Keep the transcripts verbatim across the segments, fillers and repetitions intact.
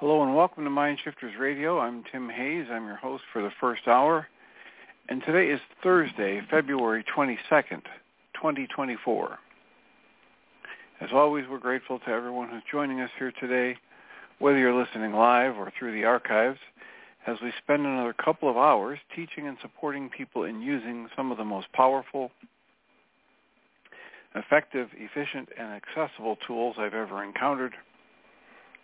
Hello and welcome to Mind Shifters Radio. I'm Tim Hayes. I'm your host for the first hour. And today is Thursday, February twenty-second, twenty twenty-four. As always, we're grateful to everyone who's joining us here today, whether you're listening live or through the archives, as we spend another couple of hours teaching and supporting people in using some of the most powerful, effective, efficient, and accessible tools I've ever encountered.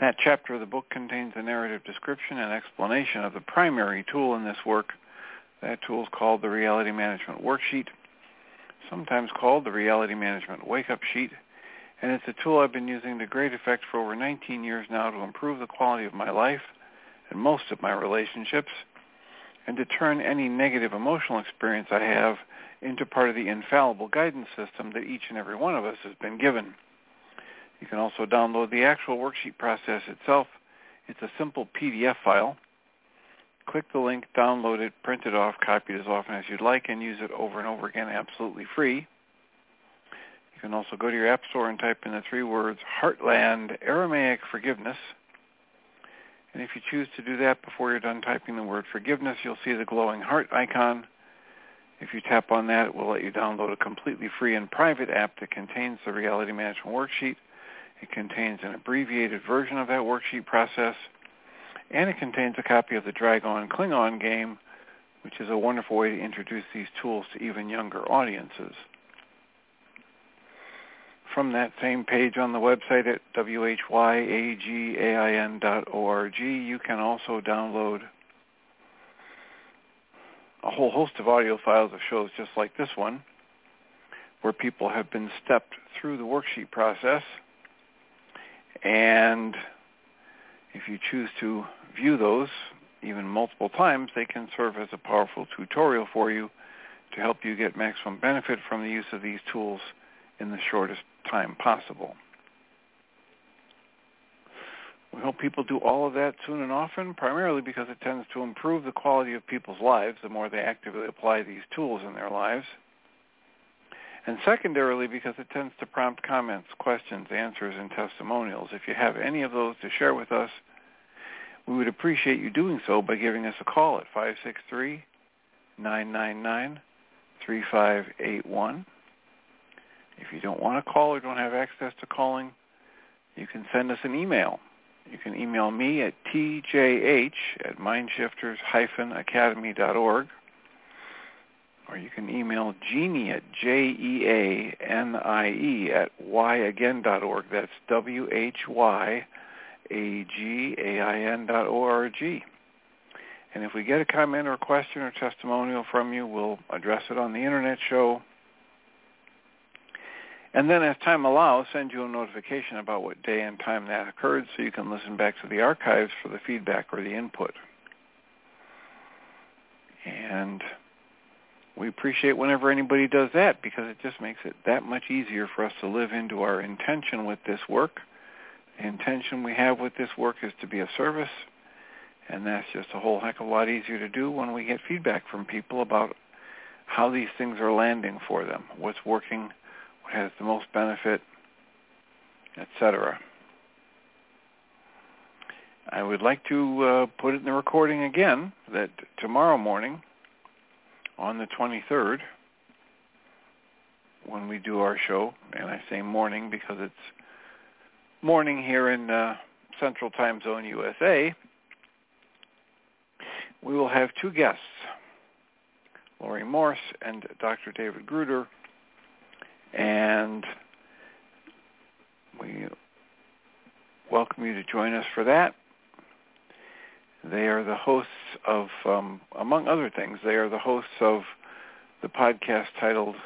That chapter of the book contains a narrative description and explanation of the primary tool in this work. That tool is called the Reality Management Worksheet, sometimes called the Reality Management Wake-Up Sheet, and it's a tool I've been using to great effect for over nineteen years now to improve the quality of my life and most of my relationships, and to turn any negative emotional experience I have into part of the infallible guidance system that each and every one of us has been given. You can also download the actual worksheet process itself. It's a simple P D F file. Click the link, download it, print it off, copy it as often as you'd like, and use it over and over again absolutely free. You can also go to your app store and type in the three words, Heartland Aramaic Forgiveness. And if you choose to do that before you're done typing the word forgiveness, you'll see the glowing heart icon. If you tap on that, it will let you download a completely free and private app that contains the Reality Management Worksheet. It contains an abbreviated version of that worksheet process, and it contains a copy of the Dragon Klingon game, which is a wonderful way to introduce these tools to even younger audiences. From that same page on the website at w h y again dot org, you can also download a whole host of audio files of shows just like this one, where people have been stepped through the worksheet process. And if you choose to view those even multiple times, they can serve as a powerful tutorial for you to help you get maximum benefit from the use of these tools in the shortest time possible. We hope people do all of that soon and often, primarily because it tends to improve the quality of people's lives the more they actively apply these tools in their lives. And secondarily, because it tends to prompt comments, questions, answers, and testimonials. If you have any of those to share with us, we would appreciate you doing so by giving us a call at five six three, nine nine nine, three five eight one. If you don't want to call or don't have access to calling, you can send us an email. You can email me at t j h at mind shifters academy dot org. Or you can email Jeanie at J E A N I E at why again dot org. That's W H Y A G A I N dot O R G. And if we get a comment or question or testimonial from you, we'll address it on the Internet show. And then as time allows, send you a notification about what day and time that occurred so you can listen back to the archives for the feedback or the input. And we appreciate whenever anybody does that because it just makes it that much easier for us to live into our intention with this work The intention we have with this work is to be of service, and that's just a whole heck of a lot easier to do when we get feedback from people about how these things are landing for them, what's working, what has the most benefit, et cetera. I would like to uh, put it in the recording again that tomorrow morning on the twenty-third, when we do our show, and I say morning because it's morning here in uh, Central Time Zone, U S A, we will have two guests, Lori Morse and Doctor David Gruder, and we welcome you to join us for that. They are the hosts of, um, among other things, they are the hosts of the podcast titled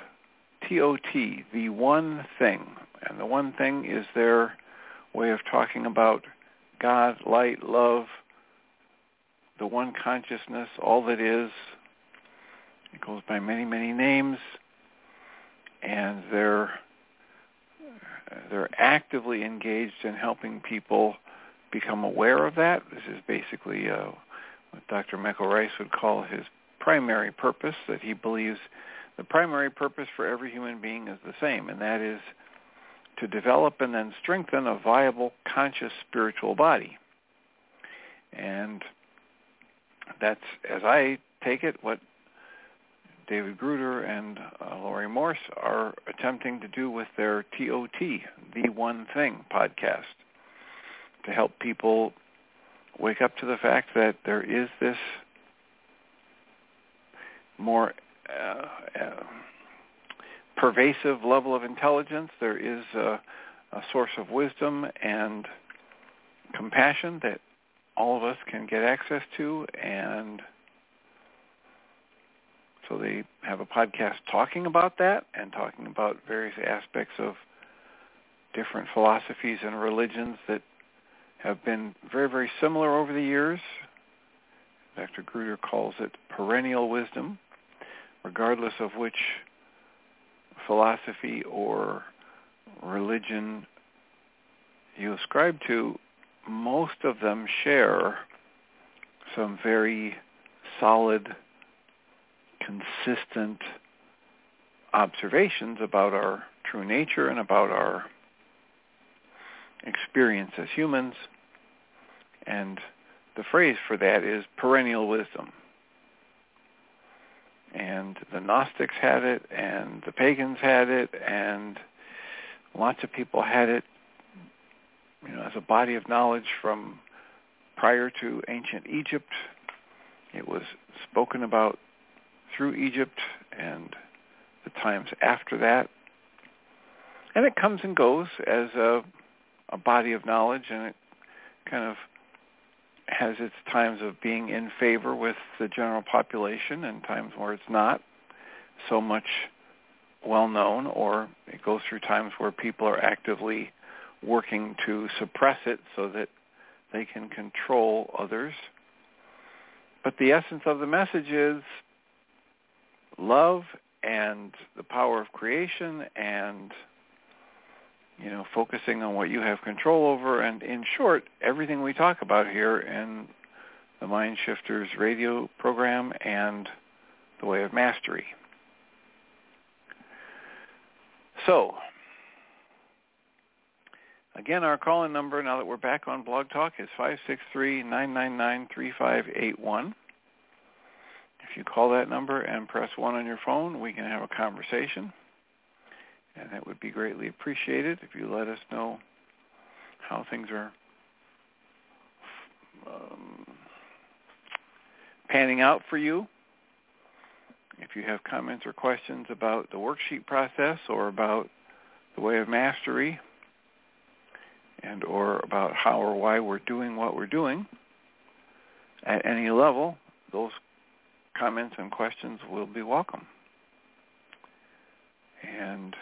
T O T, The One Thing. And The One Thing is their way of talking about God, light, love, the one consciousness, all that is. It goes by many, many names. And they're, they're actively engaged in helping people become aware of that. This is basically uh, what Doctor Michael Ryce would call his primary purpose, that he believes the primary purpose for every human being is the same, and that is to develop and then strengthen a viable, conscious, spiritual body. And that's, as I take it, what David Gruder and uh, Lori Morse are attempting to do with their T O T, The One Thing podcast, to help people wake up to the fact that there is this more uh, uh, pervasive level of intelligence. There is a, a source of wisdom and compassion that all of us can get access to, and so they have a podcast talking about that and talking about various aspects of different philosophies and religions that have been very, very similar over the years. Doctor Gruder calls it perennial wisdom, regardless of which philosophy or religion you ascribe to, most of them share some very solid, consistent observations about our true nature and about our experience as humans, and the phrase for that is perennial wisdom. And the Gnostics had it, and the pagans had it, and lots of people had it, you know, as a body of knowledge from prior to ancient Egypt. It was spoken about through Egypt and the times after that, and it comes and goes as a a body of knowledge, and it kind of has its times of being in favor with the general population and times where it's not so much well known, or it goes through times where people are actively working to suppress it so that they can control others. But the essence of the message is love and the power of creation, and you know, focusing on what you have control over, and in short, everything we talk about here in the Mind Shifters radio program and the Way of Mastery. So, again, our call-in number, now that we're back on Blog Talk, is five six three, nine nine nine, three five eight one. If you call that number and press one on your phone, we can have a conversation. And that would be greatly appreciated if you let us know how things are um, panning out for you. If you have comments or questions about the worksheet process or about the Way of Mastery and or about how or why we're doing what we're doing at any level, those comments and questions will be welcome. And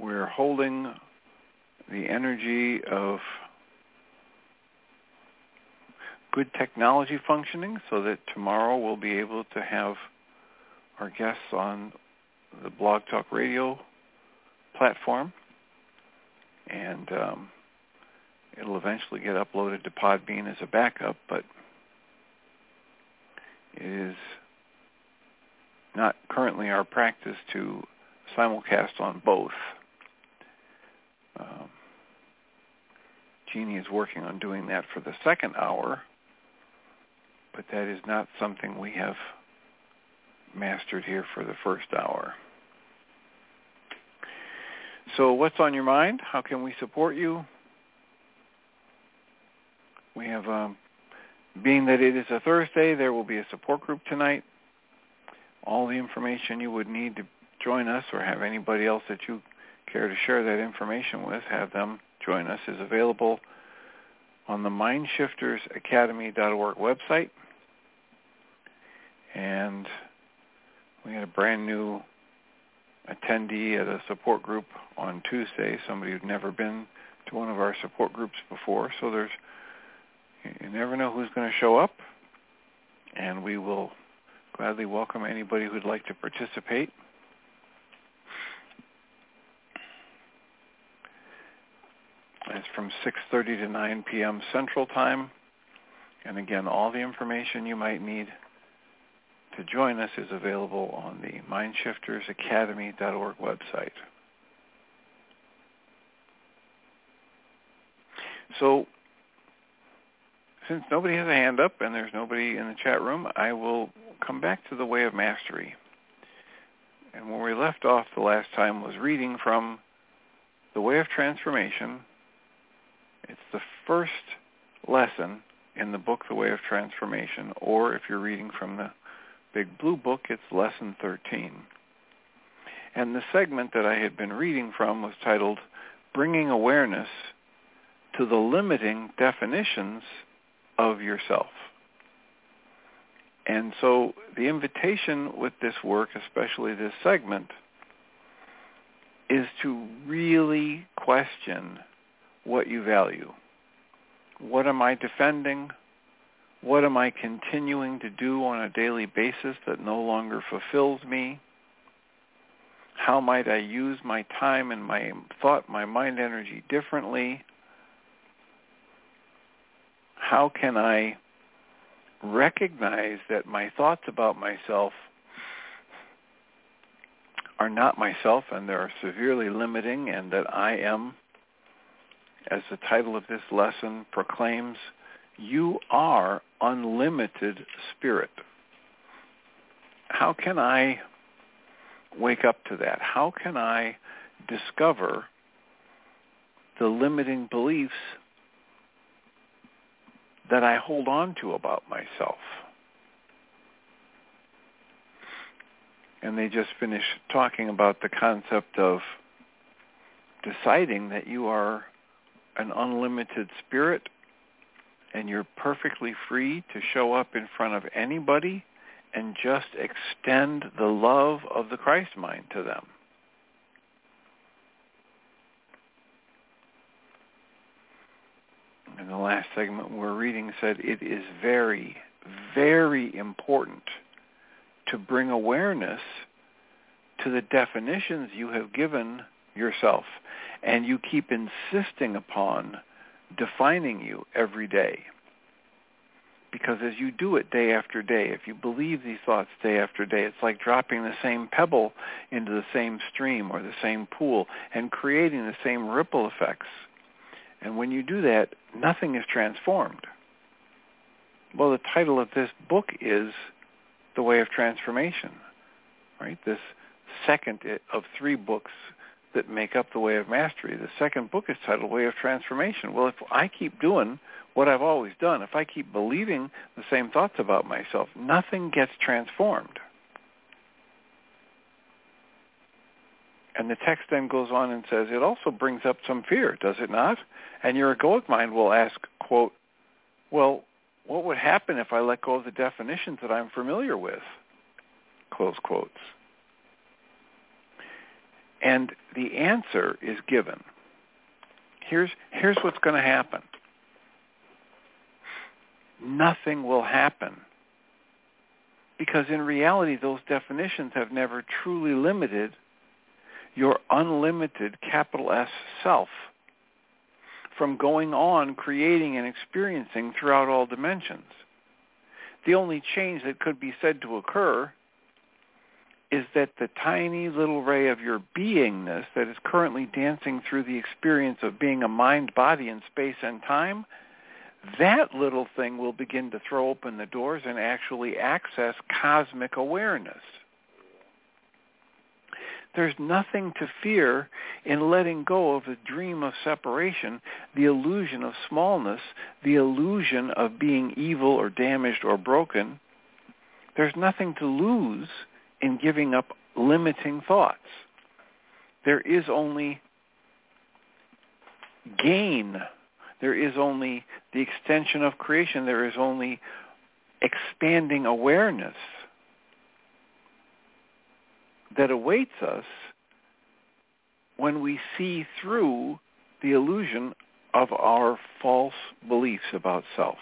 we're holding the energy of good technology functioning so that tomorrow we'll be able to have our guests on the Blog Talk Radio platform, and um, it'll eventually get uploaded to Podbean as a backup, but it is not currently our practice to simulcast on both. Um, Jeanie is working on doing that for the second hour, but that is not something we have mastered here for the first hour. So what's on your mind? How can we support you? We have, um, being that it is a Thursday, there will be a support group tonight. All the information you would need to join us, or have anybody else that you care to share that information with, have them join us, is available on the Mind Shifters Academy dot org website. And we had a brand new attendee at a support group on Tuesday, somebody who'd never been to one of our support groups before. So there's, you never know who's going to show up, and we will gladly welcome anybody who'd like to participate. It's from six thirty to nine p.m. Central Time. And again, all the information you might need to join us is available on the Mind Shifters Academy dot org website. So, since nobody has a hand up and there's nobody in the chat room, I will come back to the Way of Mastery. And where we left off the last time was reading from The Way of Transformation. It's the first lesson in the book, The Way of Transformation, or if you're reading from the Big Blue Book, it's Lesson thirteen. And the segment that I had been reading from was titled, Bringing Awareness to the Limiting Definitions of Yourself. And so the invitation with this work, especially this segment, is to really question what you value. What am I defending? What am I continuing to do on a daily basis that no longer fulfills me? How might I use my time and my thought, my mind energy differently? How can I recognize that my thoughts about myself are not myself, and they're severely limiting, and that I am, as the title of this lesson proclaims, you are unlimited spirit. How can I wake up to that? How can I discover the limiting beliefs that I hold on to about myself? And they just finished talking about the concept of deciding that you are an unlimited spirit, and you're perfectly free to show up in front of anybody and just extend the love of the Christ mind to them. And the last segment we're reading said, it is very, very important to bring awareness to the definitions you have given yourself, and you keep insisting upon defining you every day. Because as you do it day after day, if you believe these thoughts day after day, it's like dropping the same pebble into the same stream or the same pool and creating the same ripple effects. And when you do that, nothing is transformed. Well, the title of this book is The Way of Transformation, right? This second of three books that make up The Way of Mastery. The second book is titled Way of Transformation. Well, if I keep doing what I've always done, if I keep believing the same thoughts about myself, nothing gets transformed. And the text then goes on and says, it also brings up some fear, does it not? And your egoic mind will ask, quote, well, what would happen if I let go of the definitions that I'm familiar with? Close quotes. And the answer is given. Here's, here's what's going to happen. Nothing will happen because in reality, those definitions have never truly limited your unlimited capital S self from going on creating and experiencing throughout all dimensions. The only change that could be said to occur is that the tiny little ray of your beingness that is currently dancing through the experience of being a mind, body, in space and time, that little thing will begin to throw open the doors and actually access cosmic awareness. There's nothing to fear in letting go of the dream of separation, the illusion of smallness, the illusion of being evil or damaged or broken. There's nothing to lose in giving up limiting thoughts. There is only gain. There is only the extension of creation. There is only expanding awareness that awaits us when we see through the illusion of our false beliefs about self.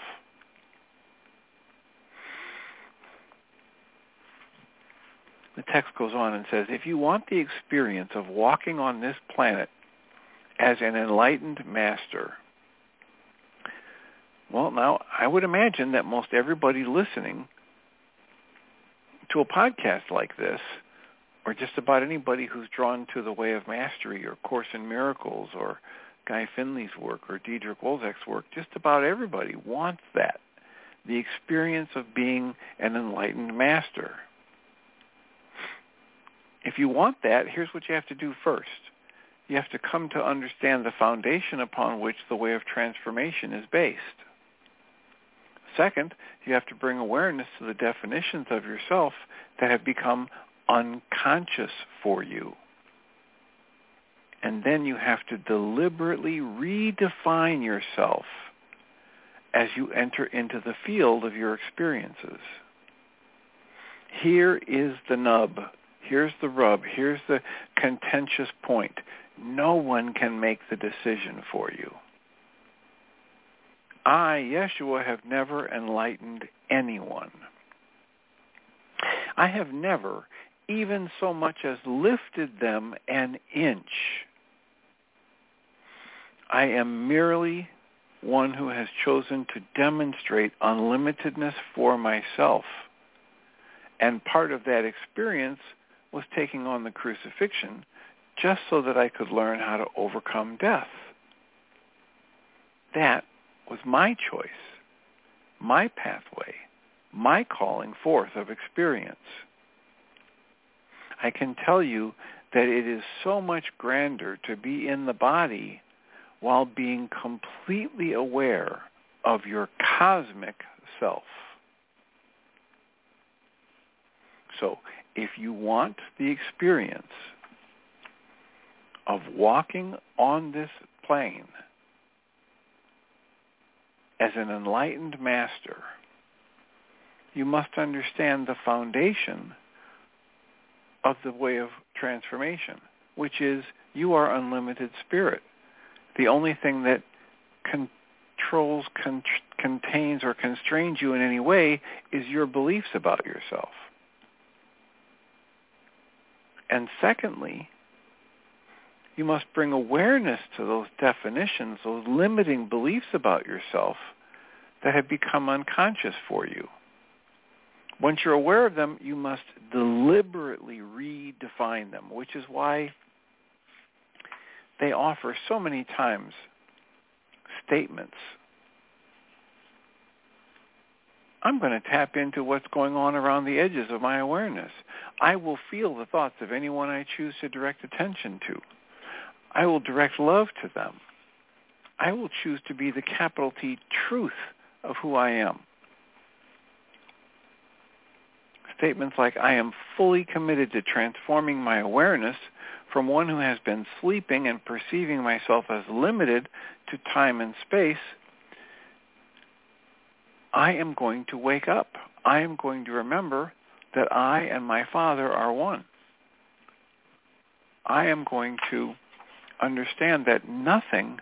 The text goes on and says, if you want the experience of walking on this planet as an enlightened master, well, now, I would imagine that most everybody listening to a podcast like this, or just about anybody who's drawn to the Way of Mastery or Course in Miracles or Guy Finley's work or Diedrich Wolzek's work, just about everybody wants that, the experience of being an enlightened master. If you want that, here's what you have to do first. You have to come to understand the foundation upon which the Way of Transformation is based. Second, you have to bring awareness to the definitions of yourself that have become unconscious for you. And then you have to deliberately redefine yourself as you enter into the field of your experiences. Here is the nub. Here's the rub. Here's the contentious point. No one can make the decision for you. I, Yeshua, have never enlightened anyone. I have never even so much as lifted them an inch. I am merely one who has chosen to demonstrate unlimitedness for myself. And part of that experience was taking on the crucifixion just so that I could learn how to overcome death. That was my choice, my pathway, my calling forth of experience. I can tell you that it is so much grander to be in the body while being completely aware of your cosmic self. So if you want the experience of walking on this plane as an enlightened master, you must understand the foundation of the Way of Transformation, which is you are unlimited spirit. The only thing that controls, con- contains, or constrains you in any way is your beliefs about yourself. And secondly, you must bring awareness to those definitions, those limiting beliefs about yourself that have become unconscious for you. Once you're aware of them, you must deliberately redefine them, which is why they offer so many times statements. I'm going to tap into what's going on around the edges of my awareness. I will feel the thoughts of anyone I choose to direct attention to. I will direct love to them. I will choose to be the capital T truth of who I am. Statements like, I am fully committed to transforming my awareness from one who has been sleeping and perceiving myself as limited to time and space. I am going to wake up. I am going to remember that I and my Father are one. I am going to understand that nothing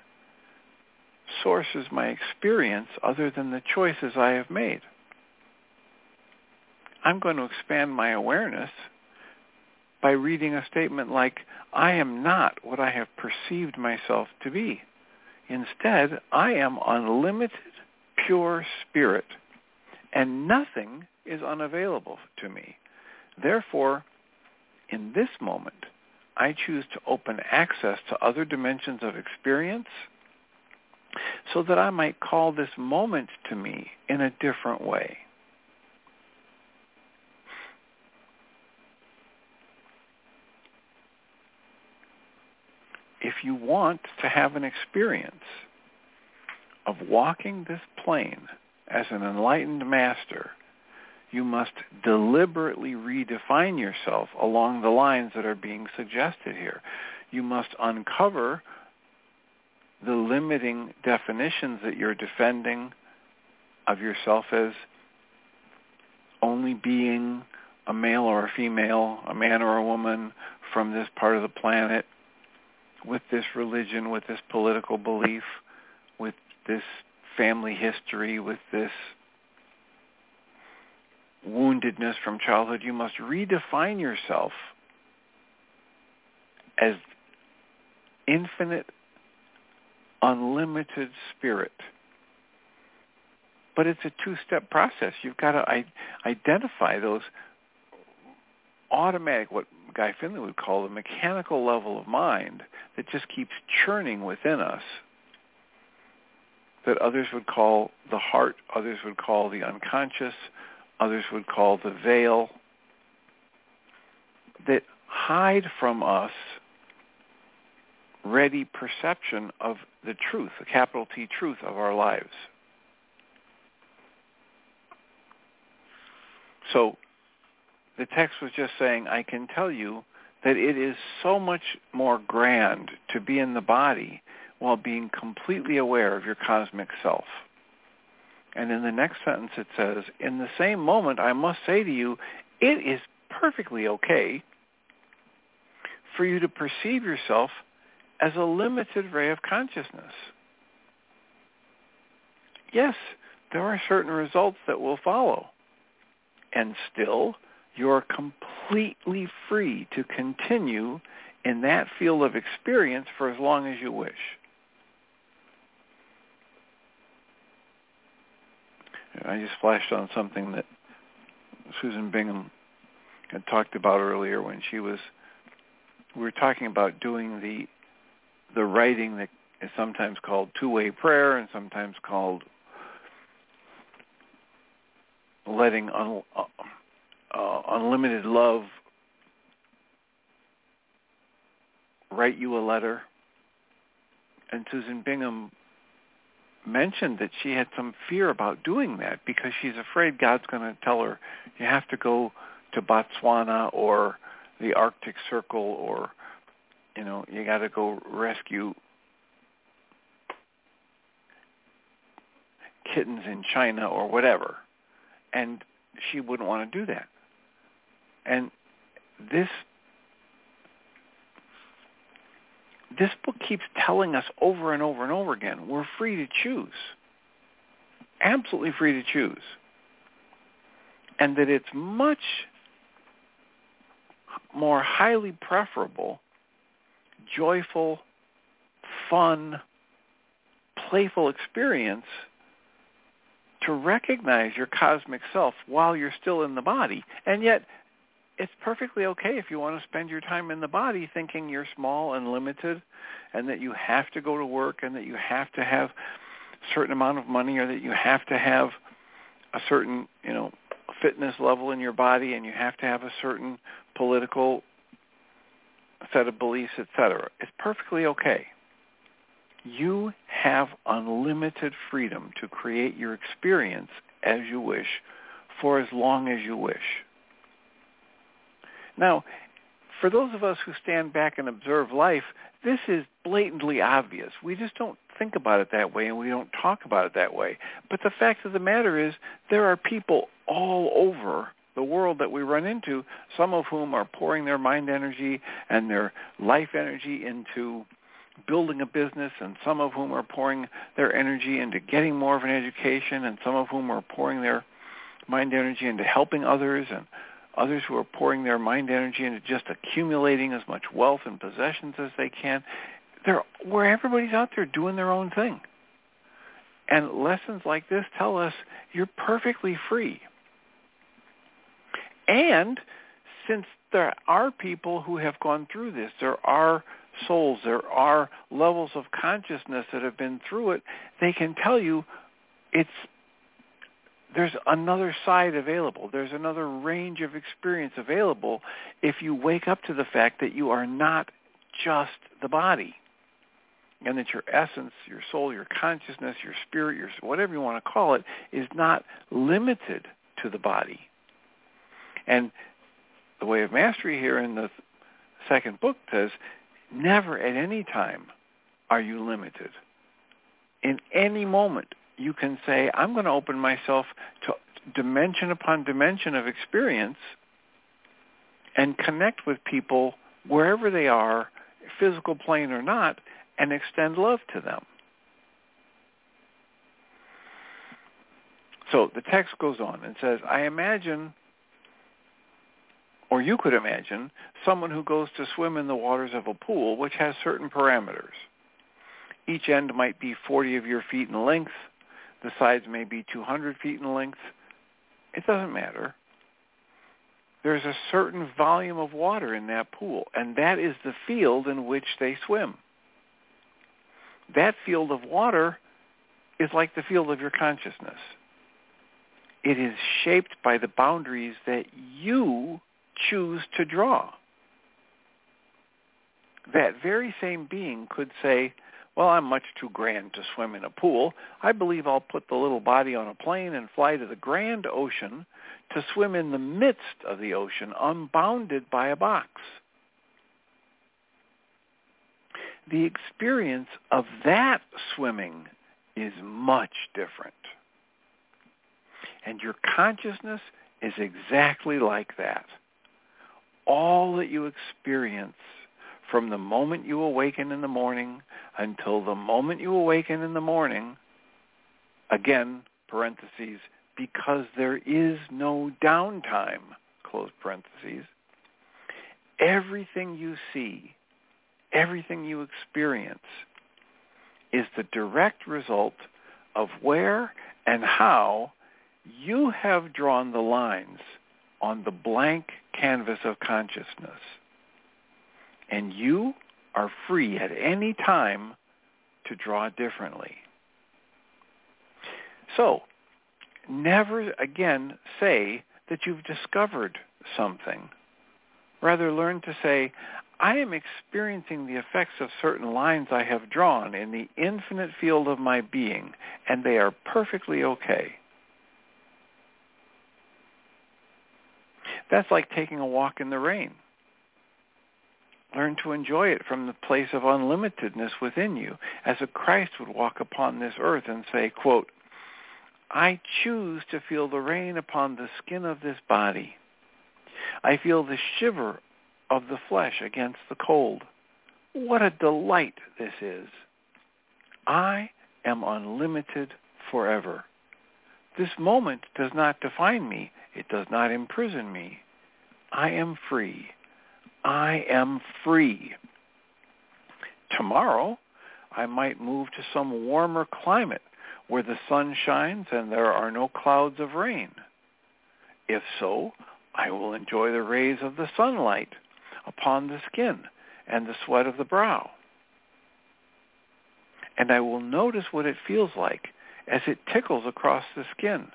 sources my experience other than the choices I have made. I'm going to expand my awareness by reading a statement like, I am not what I have perceived myself to be. Instead, I am unlimited, pure spirit, and nothing is unavailable to me. Therefore, in this moment, I choose to open access to other dimensions of experience so that I might call this moment to me in a different way. If you want to have an experience of walking this plane as an enlightened master, you must deliberately redefine yourself along the lines that are being suggested here. You must uncover the limiting definitions that you're defending of yourself as only being a male or a female, a man or a woman from this part of the planet, with this religion, with this political belief, with this family history, with this woundedness from childhood. You must redefine yourself as infinite, unlimited spirit. But it's a two-step process. You've got to I- identify those automatic, what Guy Finley would call the mechanical level of mind that just keeps churning within us, that others would call the heart, others would call the unconscious, others would call the veil, that hide from us ready perception of the truth, the capital T truth of our lives. So the text was just saying, I can tell you that it is so much more grand to be in the body while being completely aware of your cosmic self. And in the next sentence it says, in the same moment I must say to you, it is perfectly okay for you to perceive yourself as a limited ray of consciousness. Yes, there are certain results that will follow. And still, you're completely free to continue in that field of experience for as long as you wish. And I just flashed on something that Susan Bingham had talked about earlier when she was, we were talking about doing the the writing that is sometimes called two-way prayer and sometimes called letting un- uh, Uh, unlimited love write you a letter. And Susan Bingham mentioned that she had some fear about doing that because she's afraid God's going to tell her, you have to go to Botswana or the Arctic Circle, or, you know, you got to go rescue kittens in China or whatever. And she wouldn't want to do that. And this this book keeps telling us over and over and over again, we're free to choose, absolutely free to choose, and that it's much more highly preferable, joyful, fun, playful experience to recognize your cosmic self while you're still in the body. And yet, it's perfectly okay if you want to spend your time in the body thinking you're small and limited and that you have to go to work and that you have to have a certain amount of money or that you have to have a certain, you know, fitness level in your body and you have to have a certain political set of beliefs, et cetera. It's perfectly okay. You have unlimited freedom to create your experience as you wish for as long as you wish. Now, for those of us who stand back and observe life, this is blatantly obvious. We just don't think about it that way and we don't talk about it that way. But the fact of the matter is there are people all over the world that we run into, some of whom are pouring their mind energy and their life energy into building a business, and some of whom are pouring their energy into getting more of an education, and some of whom are pouring their mind energy into helping others, and others who are pouring their mind energy into just accumulating as much wealth and possessions as they can. They're, where everybody's out there doing their own thing. And lessons like this tell us you're perfectly free. And since there are people who have gone through this, there are souls, there are levels of consciousness that have been through it, they can tell you it's there's another side available. There's another range of experience available if you wake up to the fact that you are not just the body, and that your essence, your soul, your consciousness, your spirit, your whatever you want to call it, is not limited to the body. And the Way of Mastery here in the second book says, never at any time are you limited. In any moment, you can say, I'm going to open myself to dimension upon dimension of experience and connect with people wherever they are, physical plane or not, and extend love to them. So the text goes on and says, I imagine, or you could imagine, someone who goes to swim in the waters of a pool which has certain parameters. Each end might be forty of your feet in length. The sides may be two hundred feet in length. It doesn't matter. There's a certain volume of water in that pool, and that is the field in which they swim. That field of water is like the field of your consciousness. It is shaped by the boundaries that you choose to draw. That very same being could say, well, I'm much too grand to swim in a pool. I believe I'll put the little body on a plane and fly to the grand ocean to swim in the midst of the ocean, unbounded by a box. The experience of that swimming is much different. And your consciousness is exactly like that. All that you experience from the moment you awaken in the morning until the moment you awaken in the morning, again, parentheses, because there is no downtime, close parentheses, everything you see, everything you experience is the direct result of where and how you have drawn the lines on the blank canvas of consciousness. And you are free at any time to draw differently. So, never again say that you've discovered something. Rather, learn to say, I am experiencing the effects of certain lines I have drawn in the infinite field of my being, and they are perfectly okay. That's like taking a walk in the rain. Learn to enjoy it from the place of unlimitedness within you, as a Christ would walk upon this earth and say, quote, I choose to feel the rain upon the skin of this body. I feel the shiver of the flesh against the cold. What a delight this is. I am unlimited forever. This moment does not define me. It does not imprison me. I am free. I am free. Tomorrow, I might move to some warmer climate where the sun shines and there are no clouds of rain. If so, I will enjoy the rays of the sunlight upon the skin and the sweat of the brow. And I will notice what it feels like as it tickles across the skin.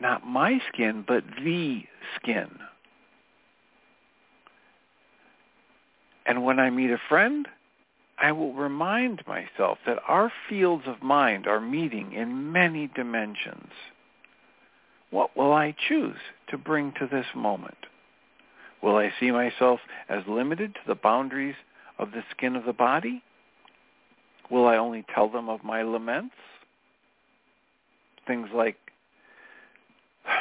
Not my skin, but the skin. And when I meet a friend, I will remind myself that our fields of mind are meeting in many dimensions. What will I choose to bring to this moment? Will I see myself as limited to the boundaries of the skin of the body? Will I only tell them of my laments? Things like,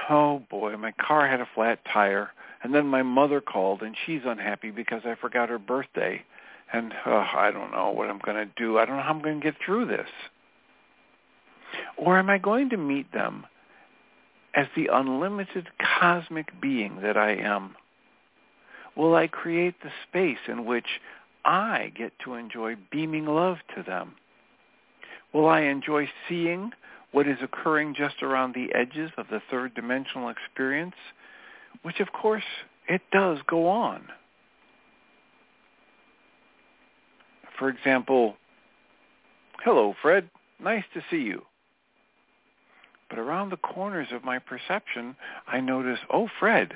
oh boy, my car had a flat tire. And then my mother called, and she's unhappy because I forgot her birthday. And uh, I don't know what I'm going to do. I don't know how I'm going to get through this. Or am I going to meet them as the unlimited cosmic being that I am? Will I create the space in which I get to enjoy beaming love to them? Will I enjoy seeing what is occurring just around the edges of the third-dimensional experience, which, of course, it does go on? For example, hello, Fred. Nice to see you. But around the corners of my perception, I notice, oh, Fred,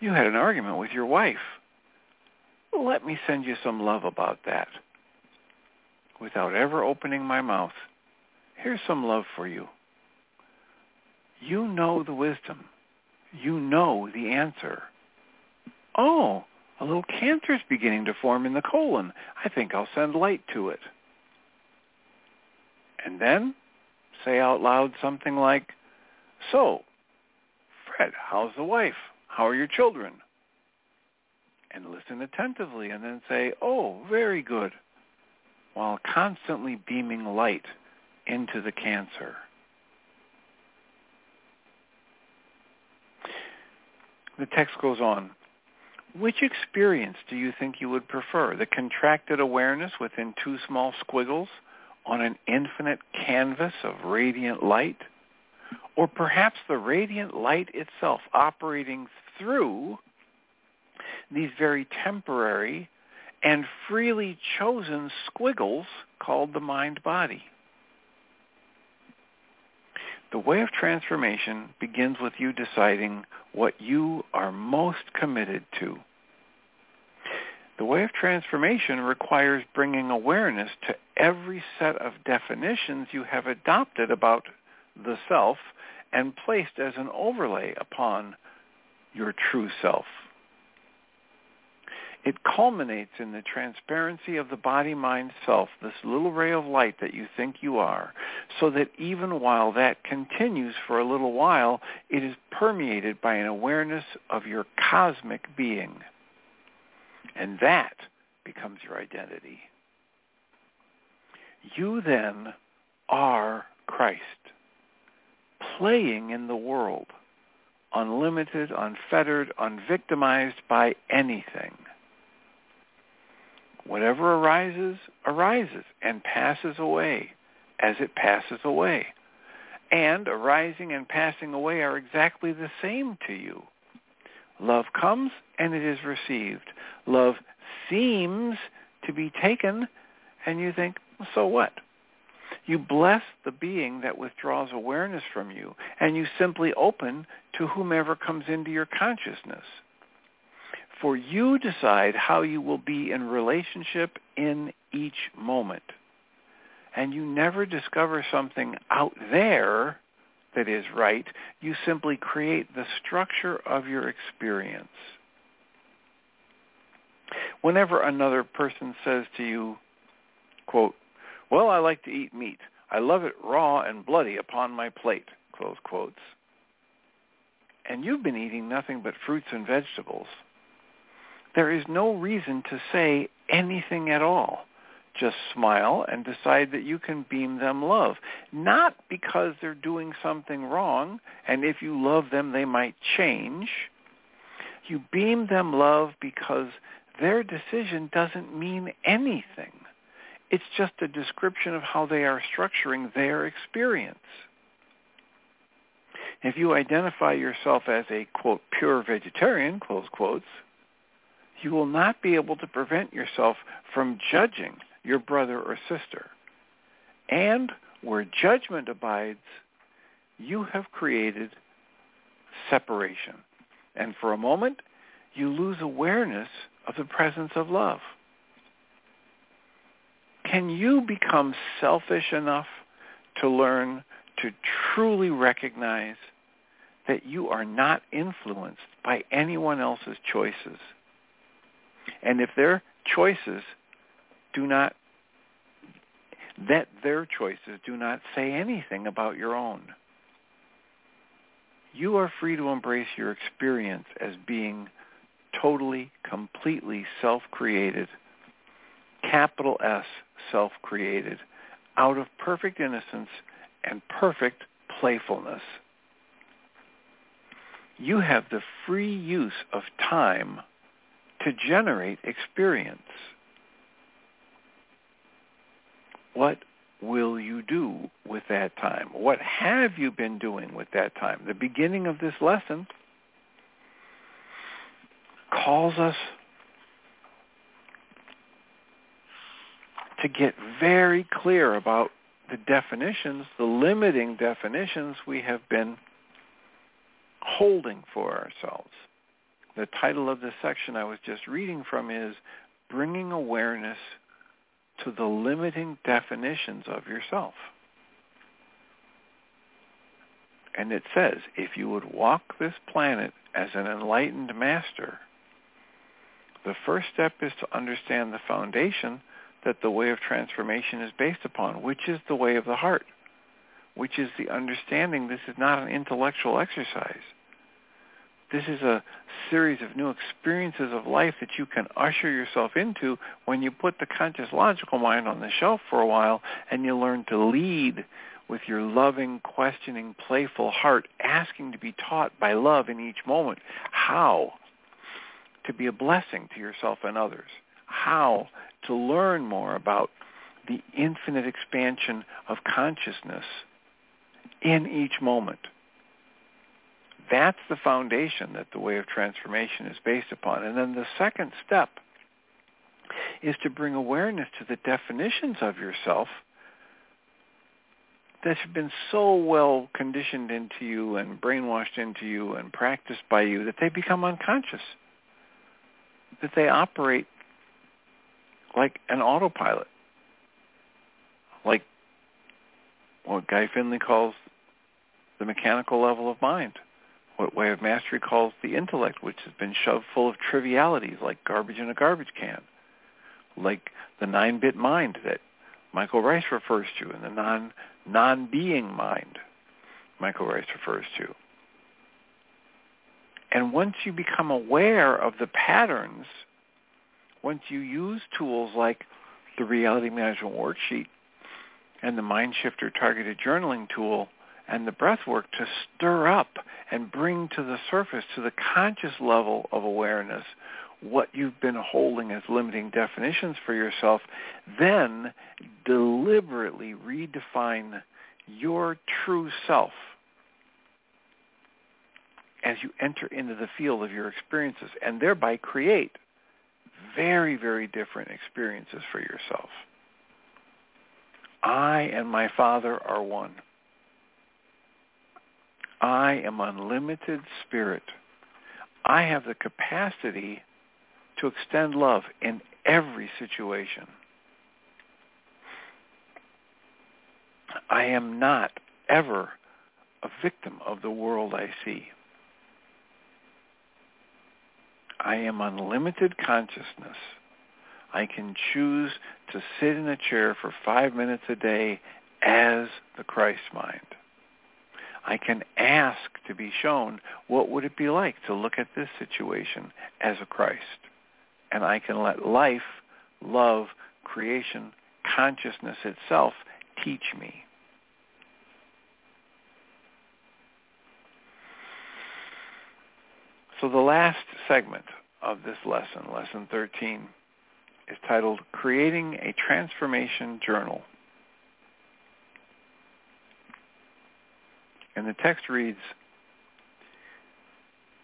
you had an argument with your wife. Let me send you some love about that. Without ever opening my mouth, here's some love for you. You know the wisdom. You know the answer. Oh, a little cancer's beginning to form in the colon. I think I'll send light to it. And then say out loud something like, so, Fred, how's the wife? How are your children? And listen attentively and then say, oh, very good, while constantly beaming light into the cancer. The text goes on. Which experience do you think you would prefer? The contracted awareness within two small squiggles on an infinite canvas of radiant light? Or perhaps the radiant light itself operating through these very temporary and freely chosen squiggles called the mind-body? The way of transformation begins with you deciding what you are most committed to. The way of transformation requires bringing awareness to every set of definitions you have adopted about the self and placed as an overlay upon your true self. It culminates in the transparency of the body-mind self, this little ray of light that you think you are, so that even while that continues for a little while, it is permeated by an awareness of your cosmic being. And that becomes your identity. You then are Christ, playing in the world, unlimited, unfettered, unvictimized by anything. Whatever arises, arises and passes away as it passes away. And arising and passing away are exactly the same to you. Love comes and it is received. Love seems to be taken, and you think, so what? You bless the being that withdraws awareness from you, and you simply open to whomever comes into your consciousness. For you decide how you will be in relationship in each moment. And you never discover something out there that is right. You simply create the structure of your experience. Whenever another person says to you, quote, well, I like to eat meat. I love it raw and bloody upon my plate, close quotes. And you've been eating nothing but fruits and vegetables. There is no reason to say anything at all. Just smile and decide that you can beam them love. Not because they're doing something wrong, and if you love them, they might change. You beam them love because their decision doesn't mean anything. It's just a description of how they are structuring their experience. If you identify yourself as a, quote, pure vegetarian, close quotes, you will not be able to prevent yourself from judging your brother or sister. And where judgment abides, you have created separation. And for a moment, you lose awareness of the presence of love. Can you become selfish enough to learn to truly recognize that you are not influenced by anyone else's choices? And if their choices do not, that their choices do not say anything about your own. You are free to embrace your experience as being totally, completely self-created, capital S self-created, out of perfect innocence and perfect playfulness. you have the free use of time to generate experience. What will you do with that time? What have you been doing with that time? The beginning of this lesson calls us to get very clear about the definitions, the limiting definitions we have been holding for ourselves. The title of the section I was just reading from is Bringing Awareness to the Limiting Definitions of Yourself. And it says, if you would walk this planet as an enlightened master, the first step is to understand the foundation that the way of transformation is based upon, which is the way of the heart, which is the understanding this is not an intellectual exercise. This is a series of new experiences of life that you can usher yourself into when you put the conscious logical mind on the shelf for a while and you learn to lead with your loving, questioning, playful heart, asking to be taught by love in each moment how to be a blessing to yourself and others, how to learn more about the infinite expansion of consciousness in each moment. That's the foundation that the way of transformation is based upon. And then the second step is to bring awareness to the definitions of yourself that have been so well conditioned into you and brainwashed into you and practiced by you that they become unconscious, that they operate like an autopilot, like what Guy Finley calls the mechanical level of mind, what Way of Mastery calls the intellect, which has been shoved full of trivialities like garbage in a garbage can, like the nine-bit mind that Michael Ryce refers to and the non, non-being mind Michael Ryce refers to. And once you become aware of the patterns, once you use tools like the Reality Management Worksheet and the Mind Shifter Targeted Journaling Tool and the breathwork to stir up and bring to the surface, to the conscious level of awareness, what you've been holding as limiting definitions for yourself, then deliberately redefine your true self as you enter into the field of your experiences and thereby create very, very different experiences for yourself. I and my Father are one. I am unlimited spirit. I have the capacity to extend love in every situation. I am not ever a victim of the world I see. I am unlimited consciousness. I can choose to sit in a chair for five minutes a day as the Christ mind. I can ask to be shown what would it be like to look at this situation as a Christ. And I can let life, love, creation, consciousness itself teach me. So the last segment of this lesson, lesson thirteen, is titled Creating a Transformation Journal. And the text reads,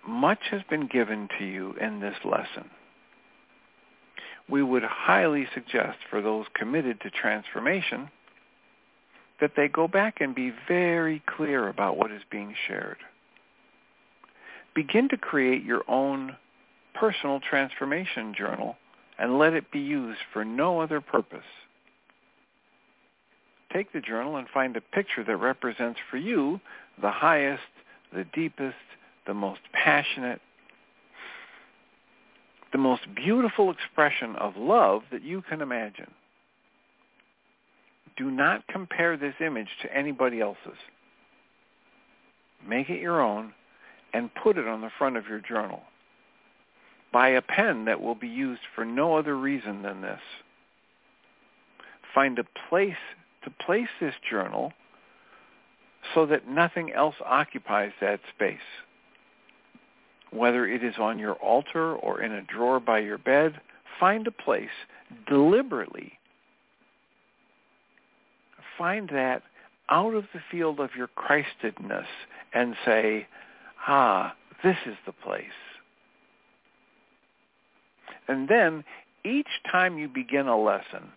much has been given to you in this lesson. We would highly suggest for those committed to transformation that they go back and be very clear about what is being shared. Begin to create your own personal transformation journal and let it be used for no other purpose. Take the journal and find a picture that represents for you the highest, the deepest, the most passionate, the most beautiful expression of love that you can imagine. Do not compare this image to anybody else's. Make it your own and put it on the front of your journal. Buy a pen that will be used for no other reason than this. Find a place to place this journal so that nothing else occupies that space. whether it is on your altar or in a drawer by your bed, find a place deliberately. Find that out of the field of your Christedness and say, ah, this is the place. And then each time you begin a lesson,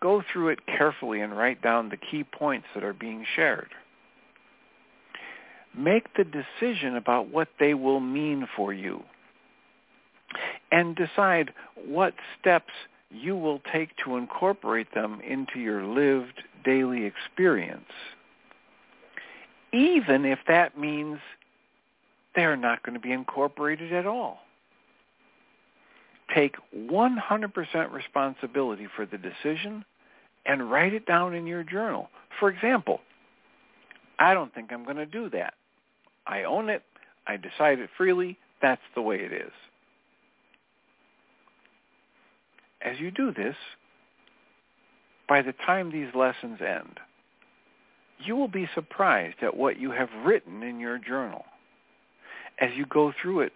go through it carefully and write down the key points that are being shared. Make the decision about what they will mean for you. And decide what steps you will take to incorporate them into your lived daily experience, even if that means they're not going to be incorporated at all. Take one hundred percent responsibility for the decision and write it down in your journal. For example, I don't think I'm going to do that. I own it. I decide it freely. That's the way it is. As you do this, by the time these lessons end, you will be surprised at what you have written in your journal. As you go through it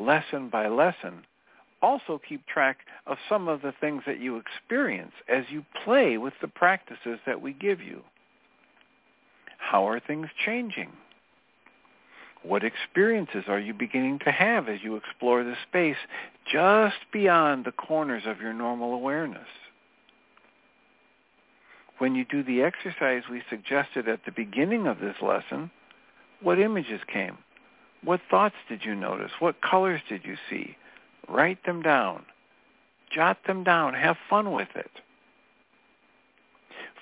lesson by lesson, also keep track of some of the things that you experience as you play with the practices that we give you. How are things changing? What experiences are you beginning to have as you explore the space just beyond the corners of your normal awareness? When you do the exercise we suggested at the beginning of this lesson, what images came? What thoughts did you notice? What colors did you see? Write them down. Jot them down. Have fun with it.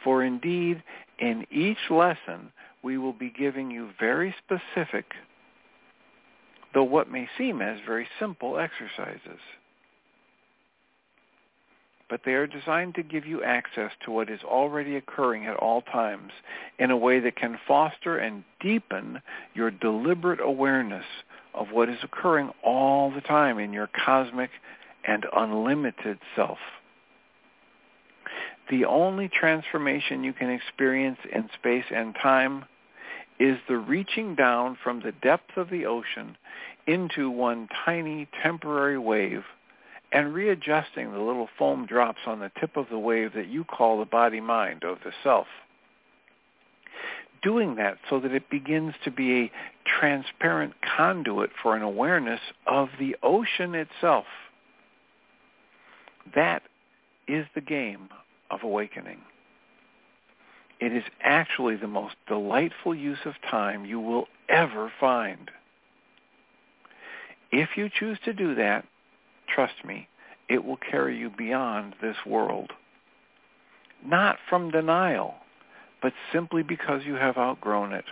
For indeed, in each lesson, we will be giving you very specific, though what may seem as very simple exercises. But they are designed to give you access to what is already occurring at all times in a way that can foster and deepen your deliberate awareness of what is occurring all the time in your cosmic and unlimited self. The only transformation you can experience in space and time is the reaching down from the depth of the ocean into one tiny temporary wave and readjusting the little foam drops on the tip of the wave that you call the body-mind of the self. Doing that so that it begins to be a transparent conduit for an awareness of the ocean itself. That is the game of awakening. It is actually the most delightful use of time you will ever find. If you choose to do that, trust me, it will carry you beyond this world. Not from denial, but simply because you have outgrown it.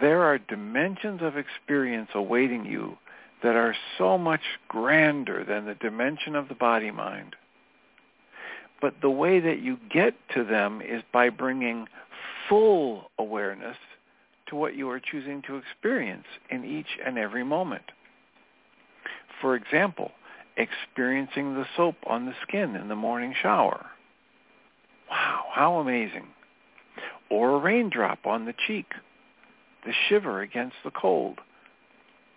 There are dimensions of experience awaiting you that are so much grander than the dimension of the body-mind. But the way that you get to them is by bringing full awareness to what you are choosing to experience in each and every moment. For example, experiencing the soap on the skin in the morning shower. Wow, how amazing. Or a raindrop on the cheek, the shiver against the cold,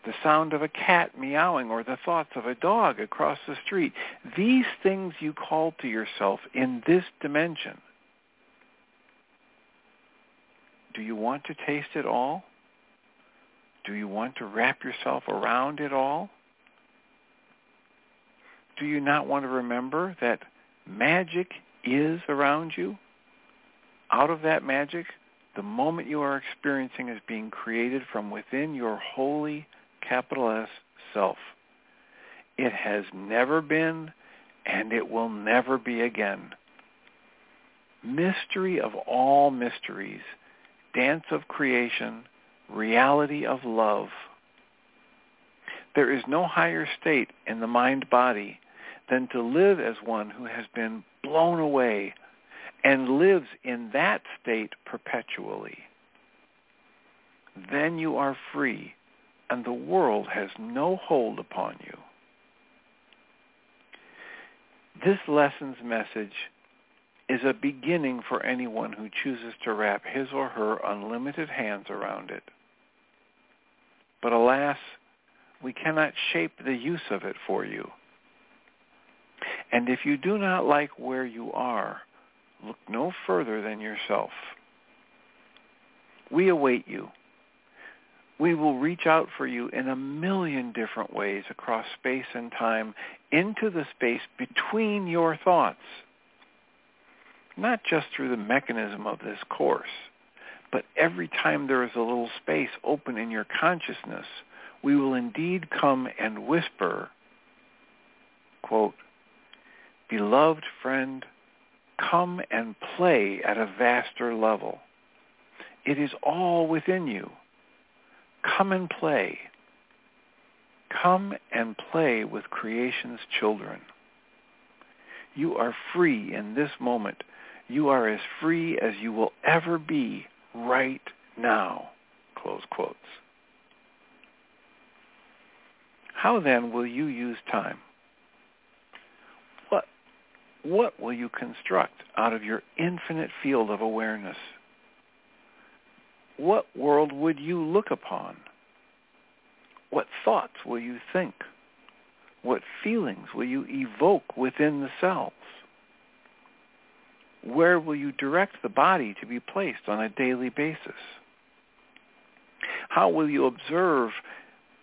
the sound of a cat meowing or the thoughts of a dog across the street. These things you call to yourself in this dimension. Do you want to taste it all? Do you want to wrap yourself around it all? Do you not want to remember that magic is around you? Out of that magic, the moment you are experiencing is being created from within your holy, capital S, self. It has never been, and it will never be again. Mystery of all mysteries, dance of creation, reality of love. There is no higher state in the mind-body than to live as one who has been blown away and lives in that state perpetually. Then you are free, and the world has no hold upon you. This lesson's message is a beginning for anyone who chooses to wrap his or her unlimited hands around it. but alas, we cannot shape the use of it for you. And if you do not like where you are, look no further than yourself. We await you. We will reach out for you in a million different ways across space and time into the space between your thoughts, not just through the mechanism of this course, but every time there is a little space open in your consciousness, we will indeed come and whisper, quote, "Beloved friend, come and play at a vaster level. It is all within you. Come and play. Come and play with creation's children. You are free in this moment. You are as free as you will ever be right now," close quotes. How then will you use time? What, what will you construct out of your infinite field of awareness? What world would you look upon? What thoughts will you think? What feelings will you evoke within the selves? Where will you direct the body to be placed on a daily basis? How will you observe,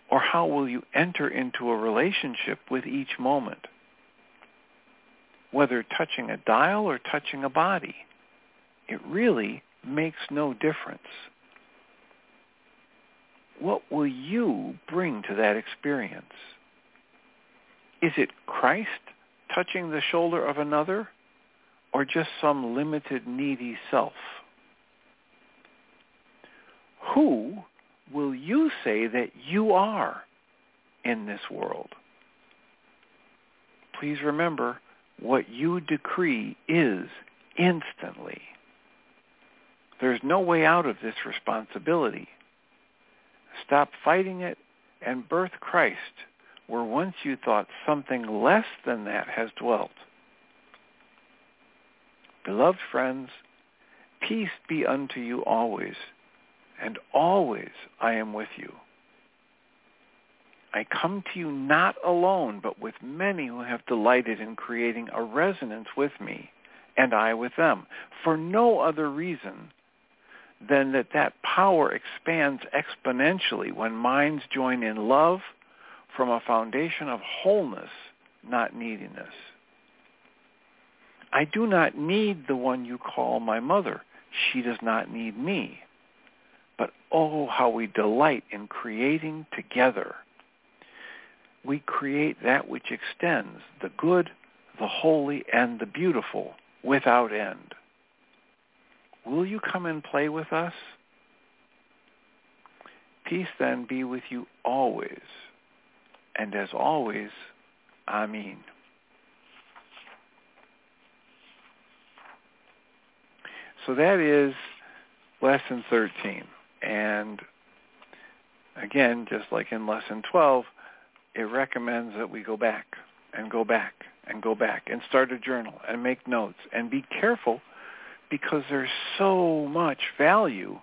or how will you enter into a relationship with each moment? Whether touching a dial or touching a body, it really makes no difference. What will you bring to that experience? Is it Christ touching the shoulder of another, or just some limited needy self? Who will you say that you are in this world? Please remember, what you decree is instantly. There's no way out of this responsibility. Stop fighting it and birth Christ, where once you thought something less than that has dwelt. Beloved friends, peace be unto you always, and always I am with you. I come to you not alone, but with many who have delighted in creating a resonance with me, and I with them, for no other reason than that that power expands exponentially when minds join in love from a foundation of wholeness, not neediness. I do not need the one you call my mother. She does not need me. But oh, how we delight in creating together. We create that which extends the good, the holy, and the beautiful without end. Will you come and play with us? Peace then be with you always. And as always, Amen. So that is Lesson thirteen. And again, just like in Lesson twelve, it recommends that we go back and go back and go back and start a journal and make notes and be careful, because there's so much value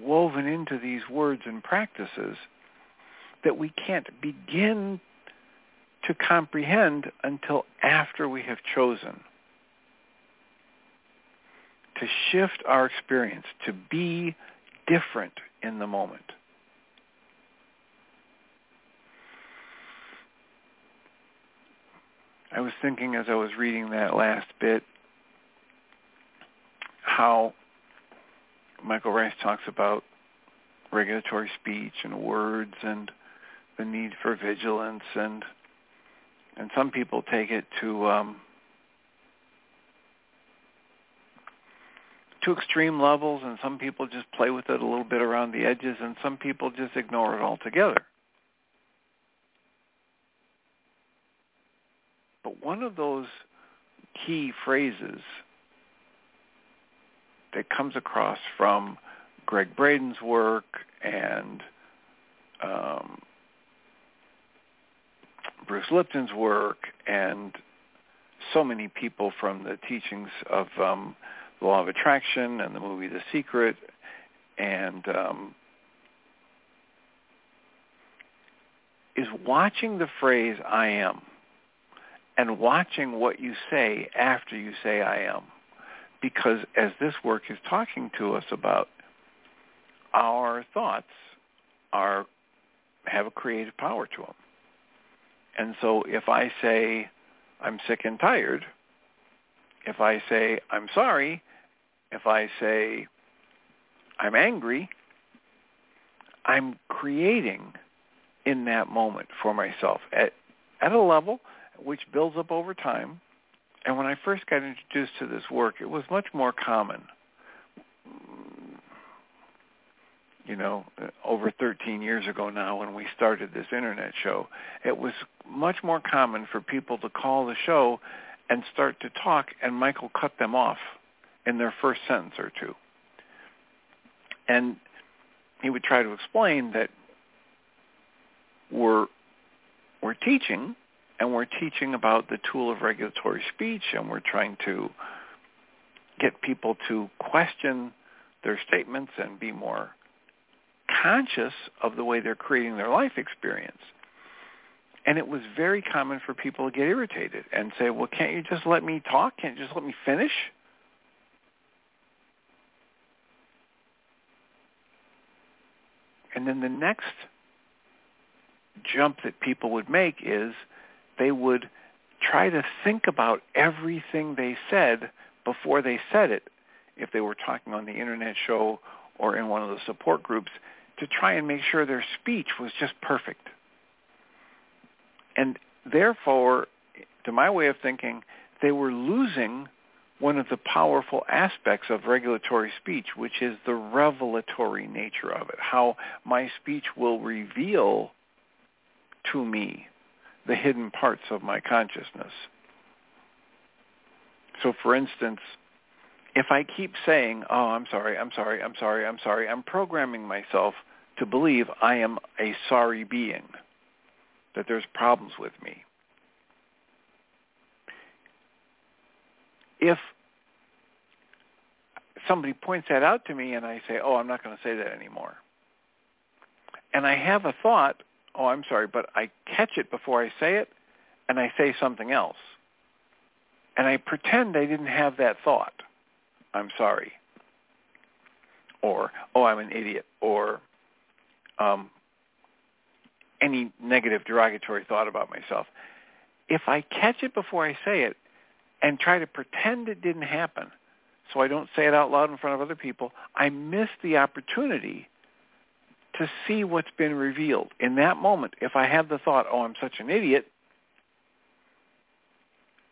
woven into these words and practices that we can't begin to comprehend until after we have chosen to shift our experience, to be different in the moment. I was thinking as I was reading that last bit how Michael Ryce talks about regulatory speech and words and the need for vigilance, and and some people take it to um, to extreme levels, and some people just play with it a little bit around the edges, and some people just ignore it altogether. But one of those key phrases that comes across from Greg Braden's work and um, Bruce Lipton's work and so many people from the teachings of um, The Law of Attraction and the movie The Secret and um, is watching the phrase I am and watching what you say after you say I am. Because as this work is talking to us about, our thoughts are have a creative power to them. And so if I say I'm sick and tired, if I say I'm sorry, if I say I'm angry, I'm creating in that moment for myself at, at a level which builds up over time. And when I first got introduced to this work, it was much more common. You know, over thirteen years ago now when we started this internet show, it was much more common for people to call the show and start to talk, and Michael cut them off in their first sentence or two. And he would try to explain that we're we're teaching, and we're teaching about the tool of regulatory speech, and we're trying to get people to question their statements and be more conscious of the way they're creating their life experience. And it was very common for people to get irritated and say, well, can't you just let me talk? Can't you just let me finish? And then the next jump that people would make is they would try to think about everything they said before they said it, if they were talking on the internet show or in one of the support groups, to try and make sure their speech was just perfect. And therefore, to my way of thinking, they were losing one of the powerful aspects of regulatory speech, which is the revelatory nature of it, how my speech will reveal to me the hidden parts of my consciousness. So, for instance, if I keep saying, oh, I'm sorry, I'm sorry, I'm sorry, I'm sorry, I'm programming myself to believe I am a sorry being, that there's problems with me. If somebody points that out to me and I say, oh, I'm not going to say that anymore, and I have a thought, oh, I'm sorry, but I catch it before I say it, and I say something else, and I pretend I didn't have that thought, I'm sorry, or, oh, I'm an idiot, or um, any negative derogatory thought about myself. If I catch it before I say it and try to pretend it didn't happen so I don't say it out loud in front of other people, I miss the opportunity to see what's been revealed. In that moment, if I have the thought, oh, I'm such an idiot,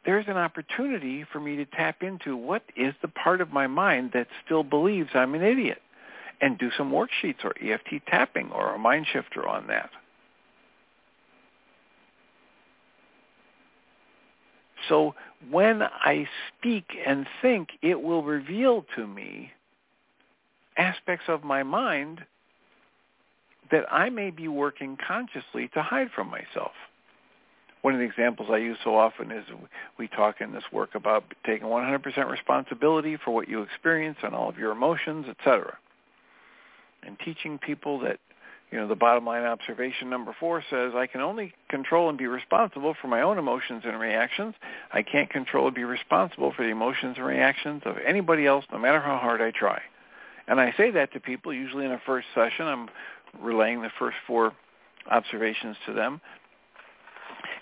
there's an opportunity for me to tap into what is the part of my mind that still believes I'm an idiot, and do some worksheets or E F T tapping or a mind shifter on that. So when I speak and think, it will reveal to me aspects of my mind that I may be working consciously to hide from myself. One of the examples I use so often is we talk in this work about taking one hundred percent responsibility for what you experience and all of your emotions, et cetera. And teaching people that, you know, the bottom line observation number four says, I can only control and be responsible for my own emotions and reactions. I can't control and be responsible for the emotions and reactions of anybody else, no matter how hard I try. And I say that to people, usually in a first session. I'm relaying the first four observations to them.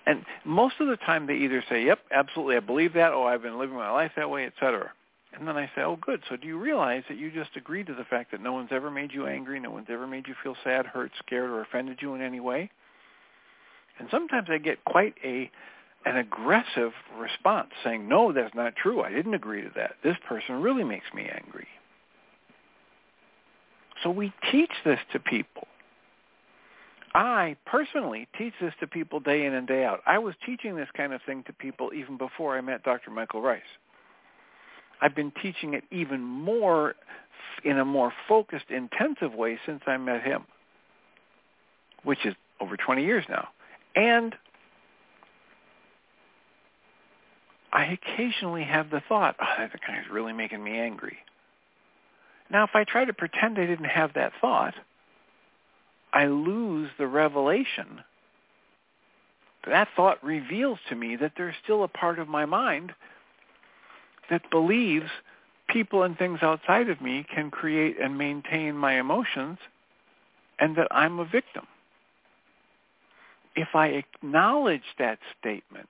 And most of the time they either say, yep, absolutely, I believe that, oh, I've been living my life that way, et cetera. And then I say, oh, good, so do you realize that you just agreed to the fact that no one's ever made you angry, no one's ever made you feel sad, hurt, scared, or offended you in any way? And sometimes I get quite a an aggressive response saying, no, that's not true, I didn't agree to that. This person really makes me angry. So we teach this to people. I personally teach this to people day in and day out. I was teaching this kind of thing to people even before I met Doctor Michael Ryce. I've been teaching it even more in a more focused, intensive way since I met him, which is over twenty years now. And I occasionally have the thought, oh, that guy's really making me angry. Now, if I try to pretend I didn't have that thought, I lose the revelation that thought reveals to me that there's still a part of my mind that believes people and things outside of me can create and maintain my emotions, and that I'm a victim. If I acknowledge that statement,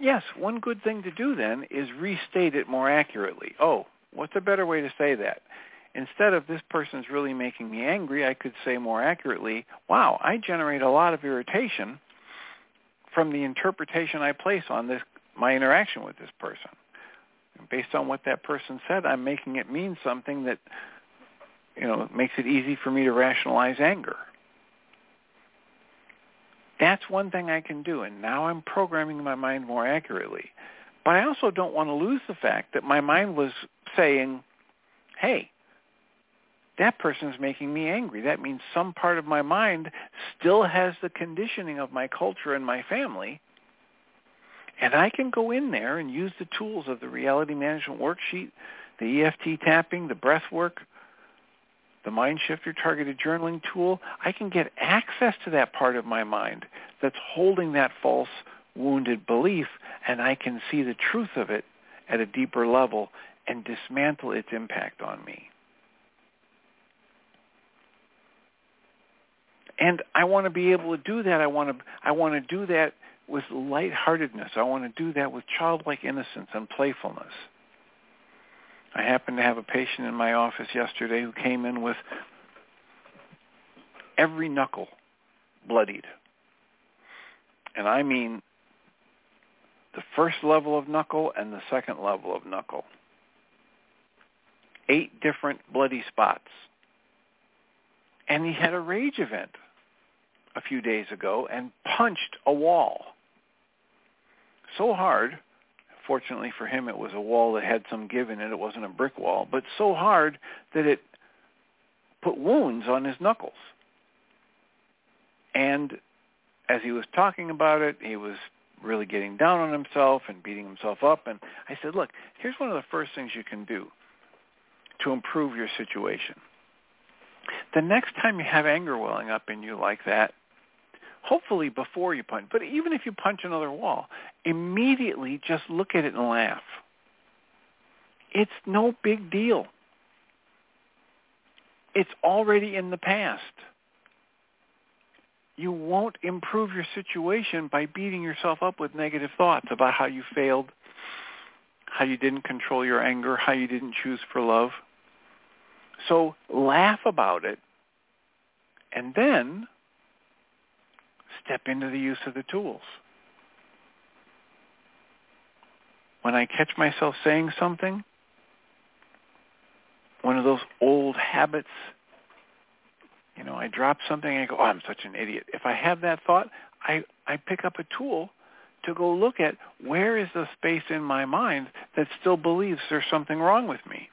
yes, one good thing to do then is restate it more accurately. Oh, what's a better way to say that? Instead of this person's really making me angry, I could say more accurately, wow, I generate a lot of irritation from the interpretation I place on this, my interaction with this person. And based on what that person said, I'm making it mean something that, you know, makes it easy for me to rationalize anger. That's one thing I can do, and now I'm programming my mind more accurately. But I also don't want to lose the fact that my mind was saying, hey, that person's making me angry. That means some part of my mind still has the conditioning of my culture and my family, and I can go in there and use the tools of the Reality Management Worksheet, the E F T tapping, the breath work, the Mind Shifter Targeted Journaling Tool. I can get access to that part of my mind that's holding that false, wounded belief, and I can see the truth of it at a deeper level and dismantle its impact on me. And I want to be able to do that. I want to I want to do that with lightheartedness. I want to do that with childlike innocence and playfulness. I happened to have a patient in my office yesterday who came in with every knuckle bloodied. And I mean the first level of knuckle and the second level of knuckle. Eight different bloody spots. And he had a rage event a few days ago and punched a wall so hard. Fortunately for him, it was a wall that had some give in it. It wasn't a brick wall, but so hard that it put wounds on his knuckles. And as he was talking about it, he was really getting down on himself and beating himself up. And I said, look, here's one of the first things you can do to improve your situation. The next time you have anger welling up in you like that, hopefully before you punch, but even if you punch another wall, immediately just look at it and laugh. It's no big deal. It's already in the past. You won't improve your situation by beating yourself up with negative thoughts about how you failed, how you didn't control your anger, how you didn't choose for love. So laugh about it, and then step into the use of the tools. When I catch myself saying something, one of those old habits, you know, I drop something and I go, oh, I'm such an idiot. If I have that thought, I, I pick up a tool to go look at where is the space in my mind that still believes there's something wrong with me,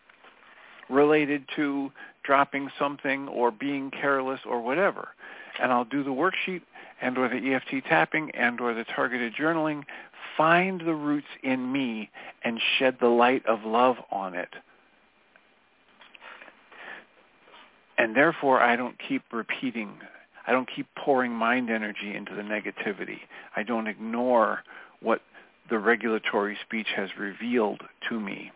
related to dropping something or being careless or whatever. And I'll do the worksheet and or the E F T tapping and or the targeted journaling, find the roots in me and shed the light of love on it. And therefore, I don't keep repeating. I don't keep pouring mind energy into the negativity. I don't ignore what the regulatory speech has revealed to me.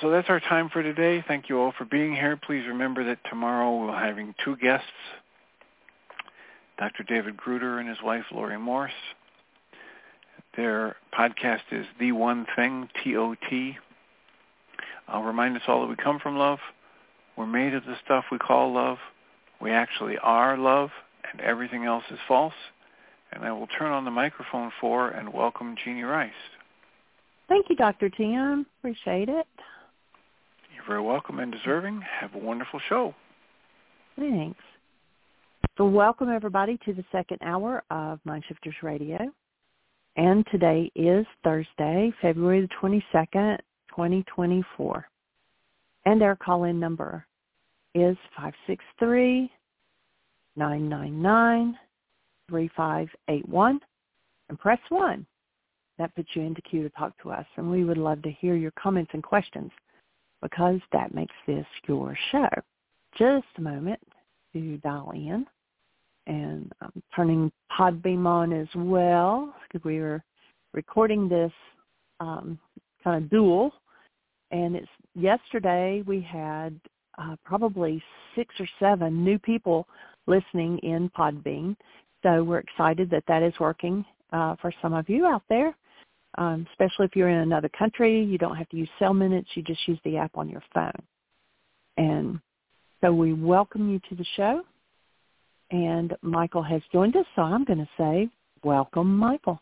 So that's our time for today. Thank you all for being here. Please remember that tomorrow we'll be having two guests, Doctor David Gruder and his wife, Lori Morse. Their podcast is The One Thing, T O T. I'll remind us all that we come from love. We're made of the stuff we call love. We actually are love, and everything else is false. And I will turn on the microphone for and welcome Jeanie Ryce. Thank you, Doctor Tim. Appreciate it. You're very welcome and deserving. Have a wonderful show. Thanks. So welcome, everybody, to the second hour of Mind Shifters Radio. And today is Thursday, February the twenty-second, twenty twenty-four. And our call-in number is five six three, nine nine nine, three five eight one. And press one. That puts you into queue to talk to us. And we would love to hear your comments and questions, because that makes this your show. Just a moment to dial in. and um, turning Podbean on as well, because we were recording this um, kind of duel. And it's yesterday we had uh, probably six or seven new people listening in Podbean. So we're excited that that is working uh, for some of you out there, um, especially if you're in another country. You don't have to use cell minutes. You just use the app on your phone. And so we welcome you to the show. And Michael has joined us, so I'm going to say welcome, Michael.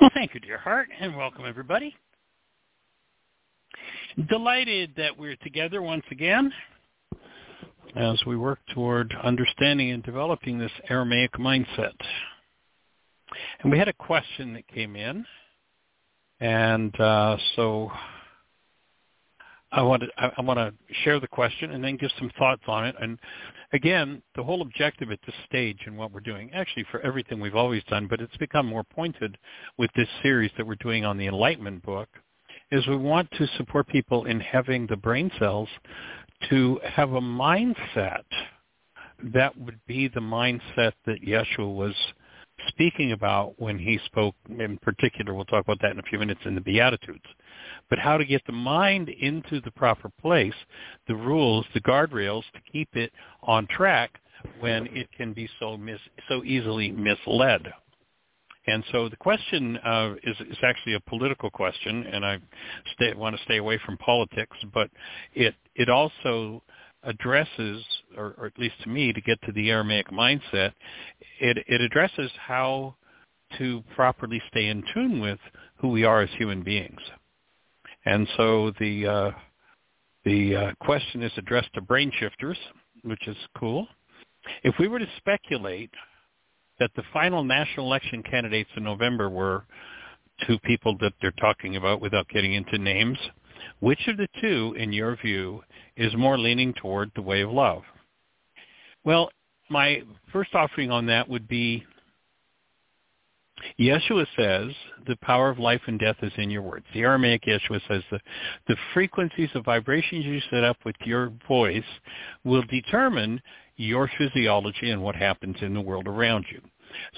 Well, thank you, dear heart, and welcome, everybody. Delighted that we're together once again as we work toward understanding and developing this Aramaic mindset. And we had a question that came in, and uh, so I want to I want to share the question and then give some thoughts on it. And again, the whole objective at this stage and what we're doing, actually for everything we've always done, but it's become more pointed with this series that we're doing on the Enlightenment book, is we want to support people in having the brain cells to have a mindset that would be the mindset that Yeshua was speaking about when he spoke. In particular, we'll talk about that in a few minutes in the Beatitudes, but how to get the mind into the proper place, the rules, the guardrails to keep it on track when it can be so mis- so easily misled. And so the question uh, is, is actually a political question, and I stay, want to stay away from politics, but it it also addresses, or, or at least to me, to get to the Aramaic mindset, it, it addresses how to properly stay in tune with who we are as human beings. And so the uh, the uh, question is addressed to brain shifters, which is cool. If we were to speculate that the final national election candidates in November were two people that they're talking about without getting into names, which of the two, in your view, is more leaning toward the way of love? Well, my first offering on that would be, Yeshua says the power of life and death is in your words. The Aramaic Yeshua says the, the frequencies of vibrations you set up with your voice will determine your physiology and what happens in the world around you.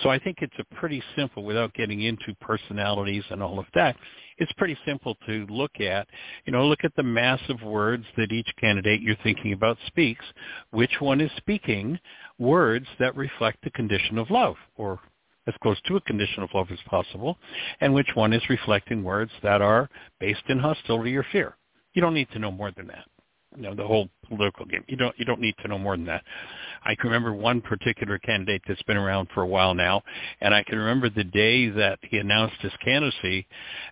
So I think it's a pretty simple, without getting into personalities and all of that, it's pretty simple to look at, you know, look at the massive words that each candidate you're thinking about speaks, which one is speaking words that reflect the condition of love, or as close to a condition of love as possible, and which one is reflecting words that are based in hostility or fear. You don't need to know more than that. You know, the whole political game. You don't you don't need to know more than that. I can remember one particular candidate that's been around for a while now, and I can remember the day that he announced his candidacy,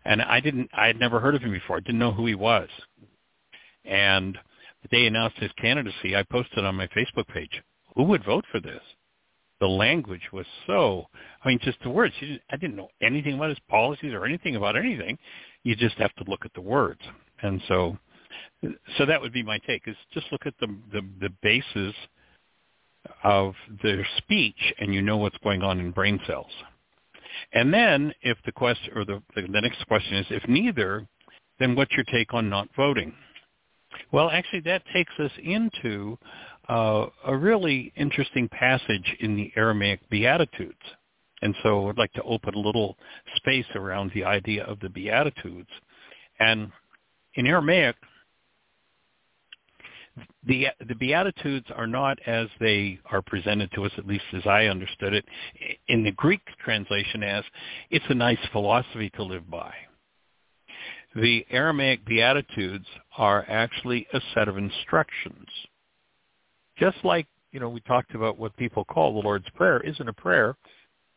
and I didn't I had never heard of him before. I didn't know who he was. And the day he announced his candidacy, I posted on my Facebook page, who would vote for this? The language was so, I mean, just the words. Didn't, I didn't know anything about his policies or anything about anything. You just have to look at the words. And so so that would be my take, is just look at the, the, the basis of their speech, and you know what's going on in brain cells. And then if the question, or the, the next question is, if neither, then what's your take on not voting? Well, actually, that takes us into uh, a really interesting passage in the Aramaic Beatitudes. And so I'd like to open a little space around the idea of the Beatitudes. And in Aramaic, the the Beatitudes are not as they are presented to us, at least as I understood it, in the Greek translation as, it's a nice philosophy to live by. The Aramaic Beatitudes are actually a set of instructions. Just like, you know, we talked about what people call the Lord's Prayer isn't a prayer,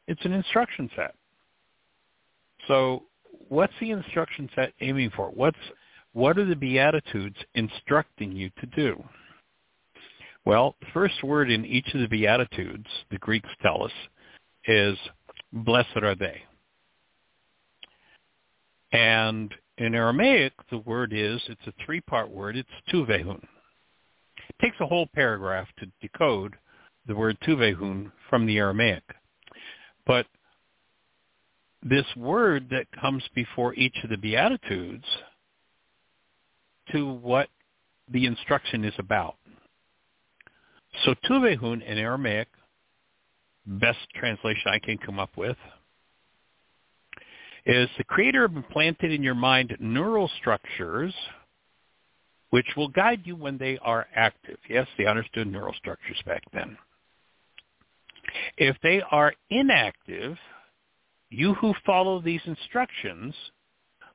it's an instruction set. So what's the instruction set aiming for? What's what are the Beatitudes instructing you to do? Well, the first word in each of the Beatitudes, the Greeks tell us, is blessed are they. And in Aramaic, the word is, it's a three-part word, it's tuvehun. It takes a whole paragraph to decode the word tuvehun from the Aramaic. But this word that comes before each of the Beatitudes to what the instruction is about. So tuvehun in Aramaic best translation I can come up with, is the Creator implanted in your mind neural structures which will guide you when they are active. Yes, they understood neural structures back then. If they are inactive, you who follow these instructions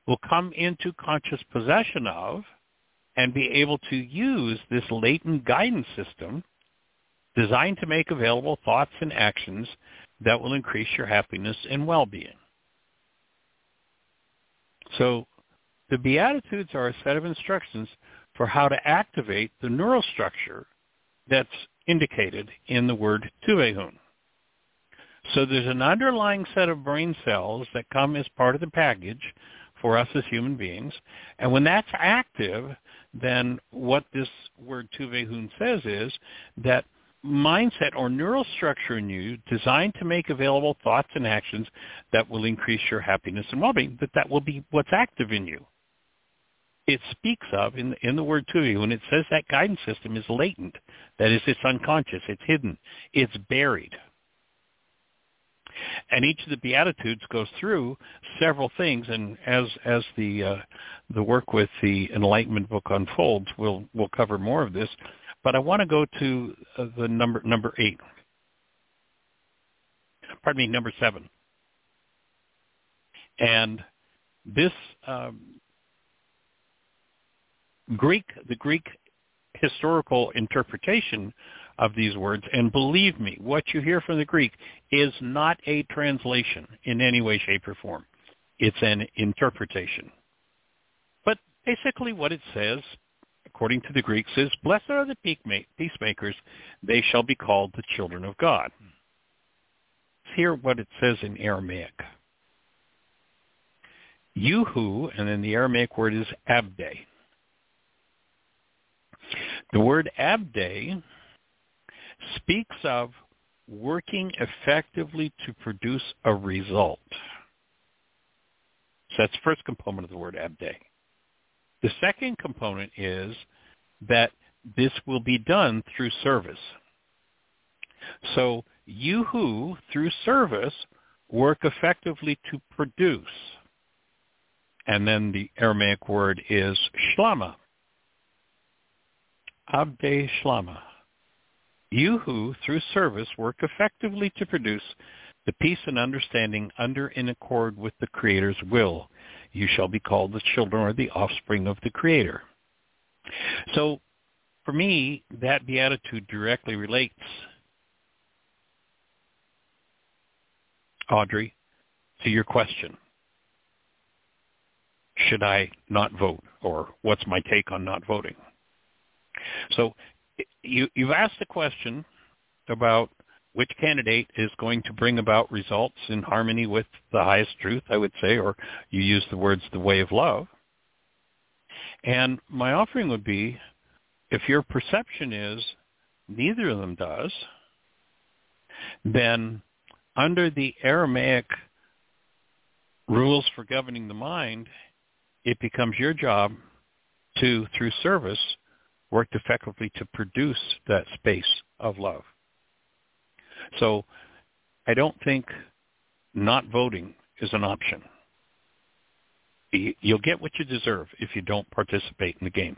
will come into conscious possession of and be able to use this latent guidance system designed to make available thoughts and actions that will increase your happiness and well-being. So the Beatitudes are a set of instructions for how to activate the neural structure that's indicated in the word tuvehun. So there's an underlying set of brain cells that come as part of the package for us as human beings. And when that's active, then what this word tuvehun says is that mindset or neural structure in you designed to make available thoughts and actions that will increase your happiness and well-being, that that will be what's active in you. It speaks of, in, in the word tuvehun, it says that guidance system is latent. That is, it's unconscious, it's hidden, it's buried. And each of the Beatitudes goes through several things, and as as the uh, the work with the Enlightenment book unfolds, we'll we'll cover more of this. But I want to go to uh, the number number eight. Pardon me, number seven. And this um, Greek, the Greek historical interpretation of these words, and believe me, what you hear from the Greek is not a translation in any way, shape, or form. It's an interpretation. But basically what it says, according to the Greeks, is, "Blessed are the peacemakers, they shall be called the children of God." Let's hear what it says in Aramaic. You who, and then the Aramaic word is abday. The word abday speaks of working effectively to produce a result. So that's the first component of the word abday. The second component is that this will be done through service. So you who, through service, work effectively to produce. And then the Aramaic word is shlama. Abday shlama. You who, through service, work effectively to produce the peace and understanding under and in accord with the Creator's will, you shall be called the children or the offspring of the Creator. So, for me, that beatitude directly relates, Audrey, to your question. Should I not vote? Or what's my take on not voting? So, You, you've asked a question about which candidate is going to bring about results in harmony with the highest truth, I would say, or you use the words, the way of love. And my offering would be, if your perception is neither of them does, then under the Aramaic rules for governing the mind, it becomes your job to, through service, worked effectively to produce that space of love. So I don't think not voting is an option. You'll get what you deserve if you don't participate in the game.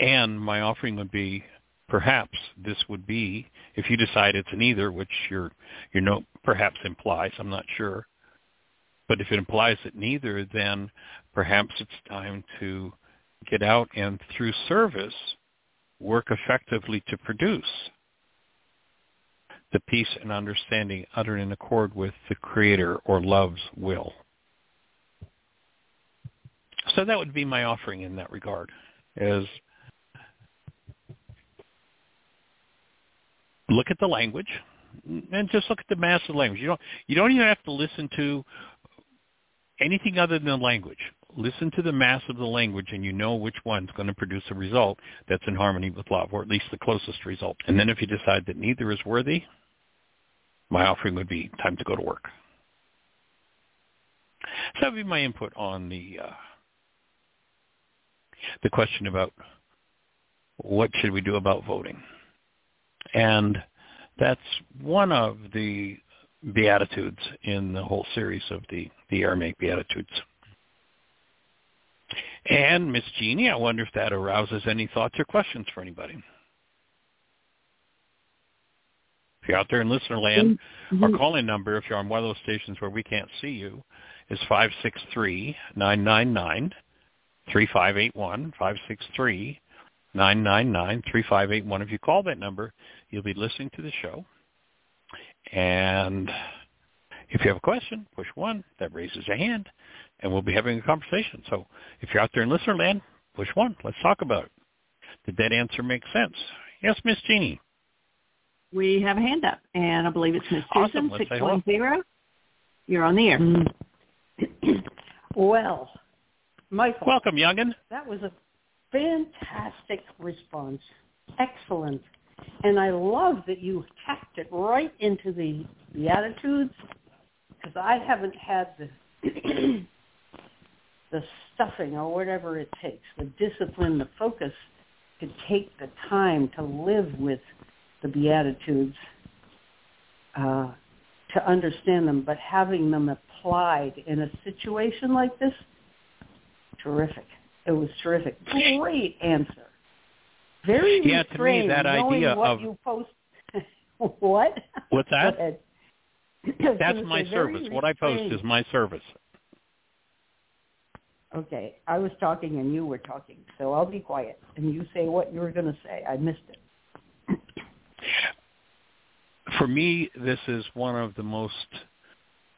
And my offering would be, perhaps this would be, if you decide it's an either, which your your note perhaps implies, I'm not sure, but if it implies that neither, then perhaps it's time to get out and through service work effectively to produce the peace and understanding uttered in accord with the Creator or love's will. So that would be my offering in that regard, is look at the language and just look at the mass of language. You don't, you don't even have to listen to anything other than language. Listen to the mass of the language, and you know which one's going to produce a result that's in harmony with love, or at least the closest result. And then if you decide that neither is worthy, my offering would be time to go to work. So that would be my input on the uh, the question about what should we do about voting. And That's one of the Beatitudes in the whole series of the, the Aramaic Beatitudes. And Miss Jeanie, I wonder if that arouses any thoughts or questions for anybody. If you're out there in listener land, mm-hmm. our call-in number, if you're on one of those stations where we can't see you, is five six three, nine nine nine, three five eight one, five six three, nine nine nine, three five eight one. If you call that number, you'll be listening to the show. And if you have a question, push one. That raises a hand, and we'll be having a conversation. So if you're out there in listener land, push one. Let's talk about it. Did that answer make sense? Yes, Miss Jeanie. We have a hand up, and I believe it's Miss Susan, awesome. six one zero. You're on the air. Mm. Well, Michael. Welcome, young'un. That was a fantastic response. Excellent. And I love that you tapped it right into the Beatitudes, because I haven't had the the stuffing or whatever it takes, the discipline, the focus, to take the time to live with the Beatitudes, uh, to understand them, but having them applied in a situation like this, terrific. It was terrific. Great answer. Very yeah, to me, that idea what of you post. What? What's that? That's my service. What I post is my service. Okay, I was talking and you were talking, so I'll be quiet and you say what you were going to say. I missed it. For me, this is one of the most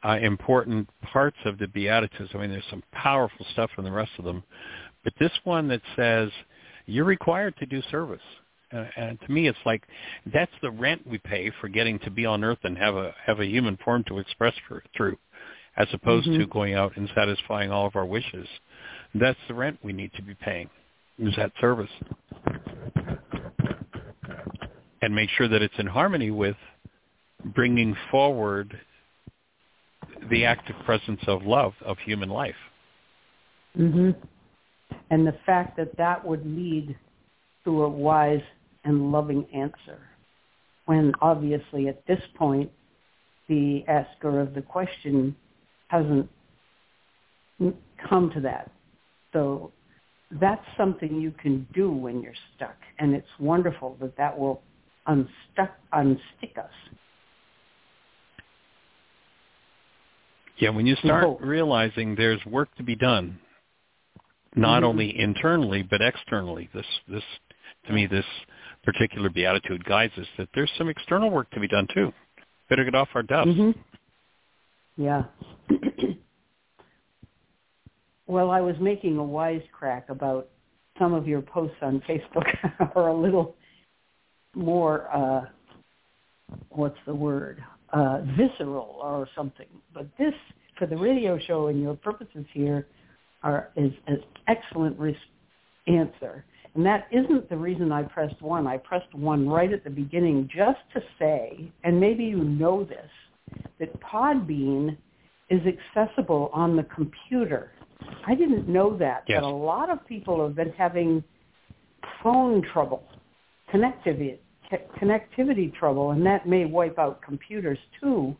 uh, important parts of the Beatitudes. I mean, there's some powerful stuff in the rest of them, but this one that says, you're required to do service. Uh, and to me, it's like that's the rent we pay for getting to be on earth and have a have a human form to express for, through, as opposed mm-hmm. to going out and satisfying all of our wishes. That's the rent we need to be paying, is that service. And make sure that it's in harmony with bringing forward the active presence of love of human life. Mm-hmm. And the fact that that would lead to a wise and loving answer, when obviously at this point the asker of the question hasn't come to that. So that's something you can do when you're stuck, and it's wonderful that that will unstuck, unstick us. Yeah, when you start no. realizing there's work to be done, not only internally, but externally. This, this, to me, this particular Beatitude guides us that there's some external work to be done, too. Better get off our duff. Mm-hmm. Yeah. Well, I was making a wisecrack about some of your posts on Facebook are a little more, uh, what's the word, uh, visceral or something. But this, for the radio show and your purposes here, Are, is an excellent res- answer. And that isn't the reason I pressed one. I pressed one right at the beginning just to say, and maybe you know this, that Podbean is accessible on the computer. I didn't know that, yes. But a lot of people have been having phone trouble, connectivity, c- connectivity trouble, and that may wipe out computers too.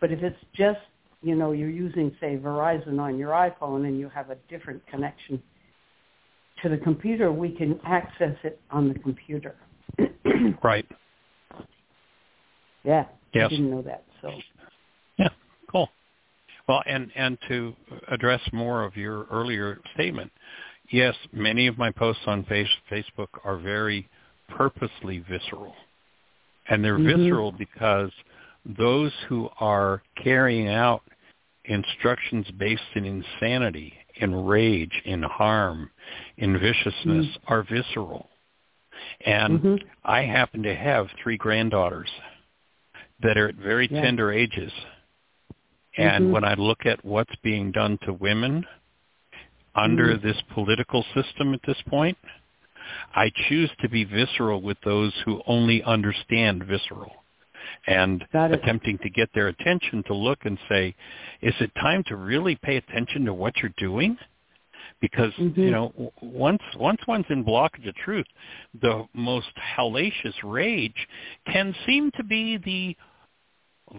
But if it's just you know, you're using, say, Verizon on your iPhone and you have a different connection to the computer, we can access it on the computer. Right. Yeah. Yes. I didn't know that. So. Yeah, cool. Well, and, and to address more of your earlier statement, yes, many of my posts on face, Facebook are very purposely visceral. And they're mm-hmm. visceral because those who are carrying out instructions based in insanity, in rage, in harm, in viciousness, mm. are visceral. And mm-hmm. I happen to have three granddaughters that are at very yeah. tender ages. And mm-hmm. when I look at what's being done to women under mm. this political system at this point, I choose to be visceral with those who only understand visceral. And attempting to get their attention to look and say, is it time to really pay attention to what you're doing? because mm-hmm. you know once once one's in blockage of truth, the most hellacious rage can seem to be the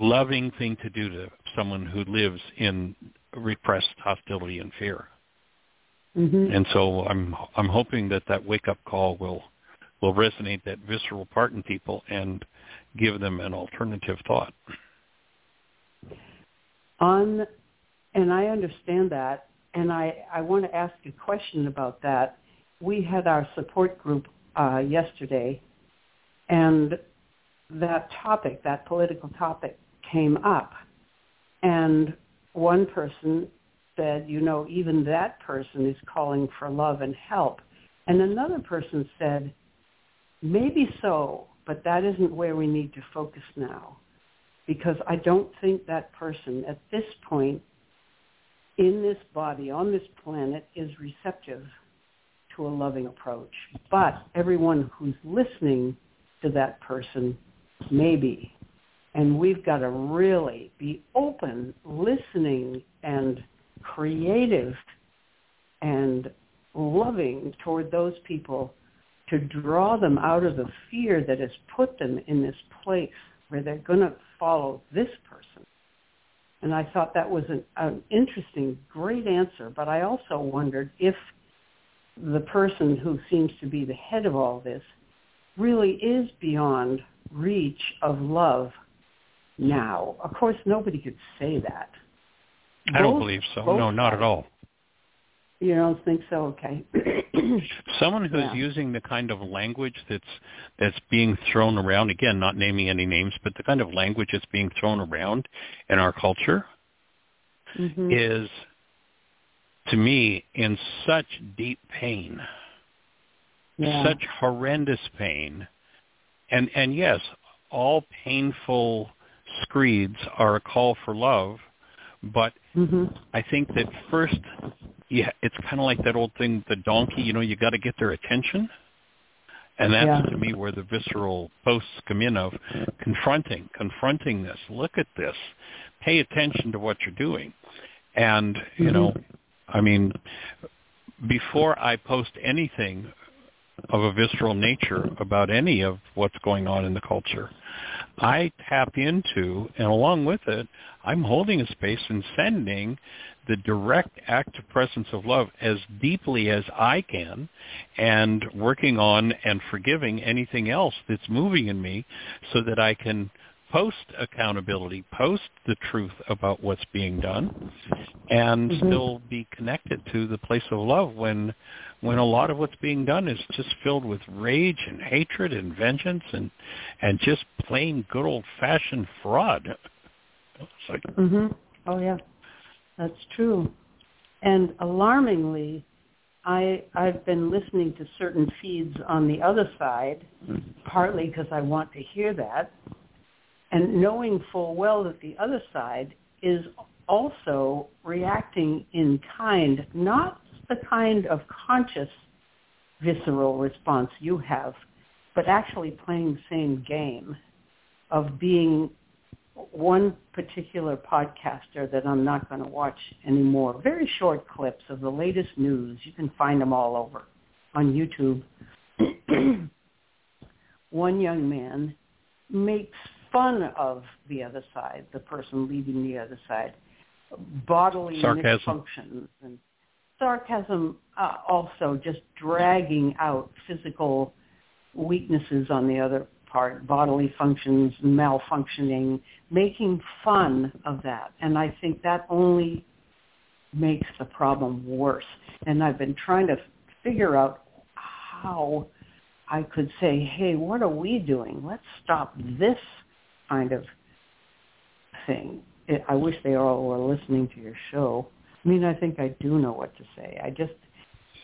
loving thing to do to someone who lives in repressed hostility and fear. Mm-hmm. And so I'm I'm hoping that that wake-up call will will resonate that visceral part in people and give them an alternative thought. On, and I understand that, and I, I want to ask a question about that. We had our support group uh, yesterday, and that topic, that political topic, came up. And one person said, you know, even that person is calling for love and help. And another person said, maybe so, but that isn't where we need to focus now, because I don't think that person at this point in this body, on this planet, is receptive to a loving approach. But everyone who's listening to that person may be. And we've got to really be open, listening, and creative and loving toward those people to draw them out of the fear that has put them in this place where they're going to follow this person. And I thought that was an, an interesting, great answer, but I also wondered if the person who seems to be the head of all this really is beyond reach of love now. Of course, nobody could say that. I don't both, believe so. No, not at all. You don't think so? Okay. Someone who's yeah. using the kind of language that's that's being thrown around, again, not naming any names, but the kind of language that's being thrown around in our culture mm-hmm. is, to me, in such deep pain, yeah. such horrendous pain. And, and yes, all painful screeds are a call for love, but mm-hmm. I think that first, yeah, it's kind of like that old thing, the donkey, you know, you got to get their attention. And that's, yeah. to me, where the visceral posts come in of confronting, confronting this. Look at this. Pay attention to what you're doing. And, you mm-hmm. know, I mean, before I post anything of a visceral nature about any of what's going on in the culture, I tap into, and along with it, I'm holding a space and sending the direct active presence of love as deeply as I can, and working on and forgiving anything else that's moving in me so that I can post accountability, post the truth about what's being done, and mm-hmm. still be connected to the place of love when when a lot of what's being done is just filled with rage and hatred and vengeance and and just plain good old-fashioned fraud. Like, mm-hmm. Oh, yeah. That's true. And alarmingly, I, I've been listening to certain feeds on the other side, partly because I want to hear that, and knowing full well that the other side is also reacting in kind, not the kind of conscious visceral response you have, but actually playing the same game of being one particular podcaster that I'm not going to watch anymore. Very short clips of the latest news. You can find them all over on YouTube. One young man makes fun of the other side, the person leading the other side, bodily sarcasm. Misfunctions and sarcasm, uh, also just dragging out physical weaknesses on the other part, bodily functions, malfunctioning, making fun of that. And I think that only makes the problem worse. And I've been trying to figure out how I could say, hey, what are we doing? Let's stop this kind of thing. It, I wish they all were listening to your show. I mean, I think I do know what to say. I just,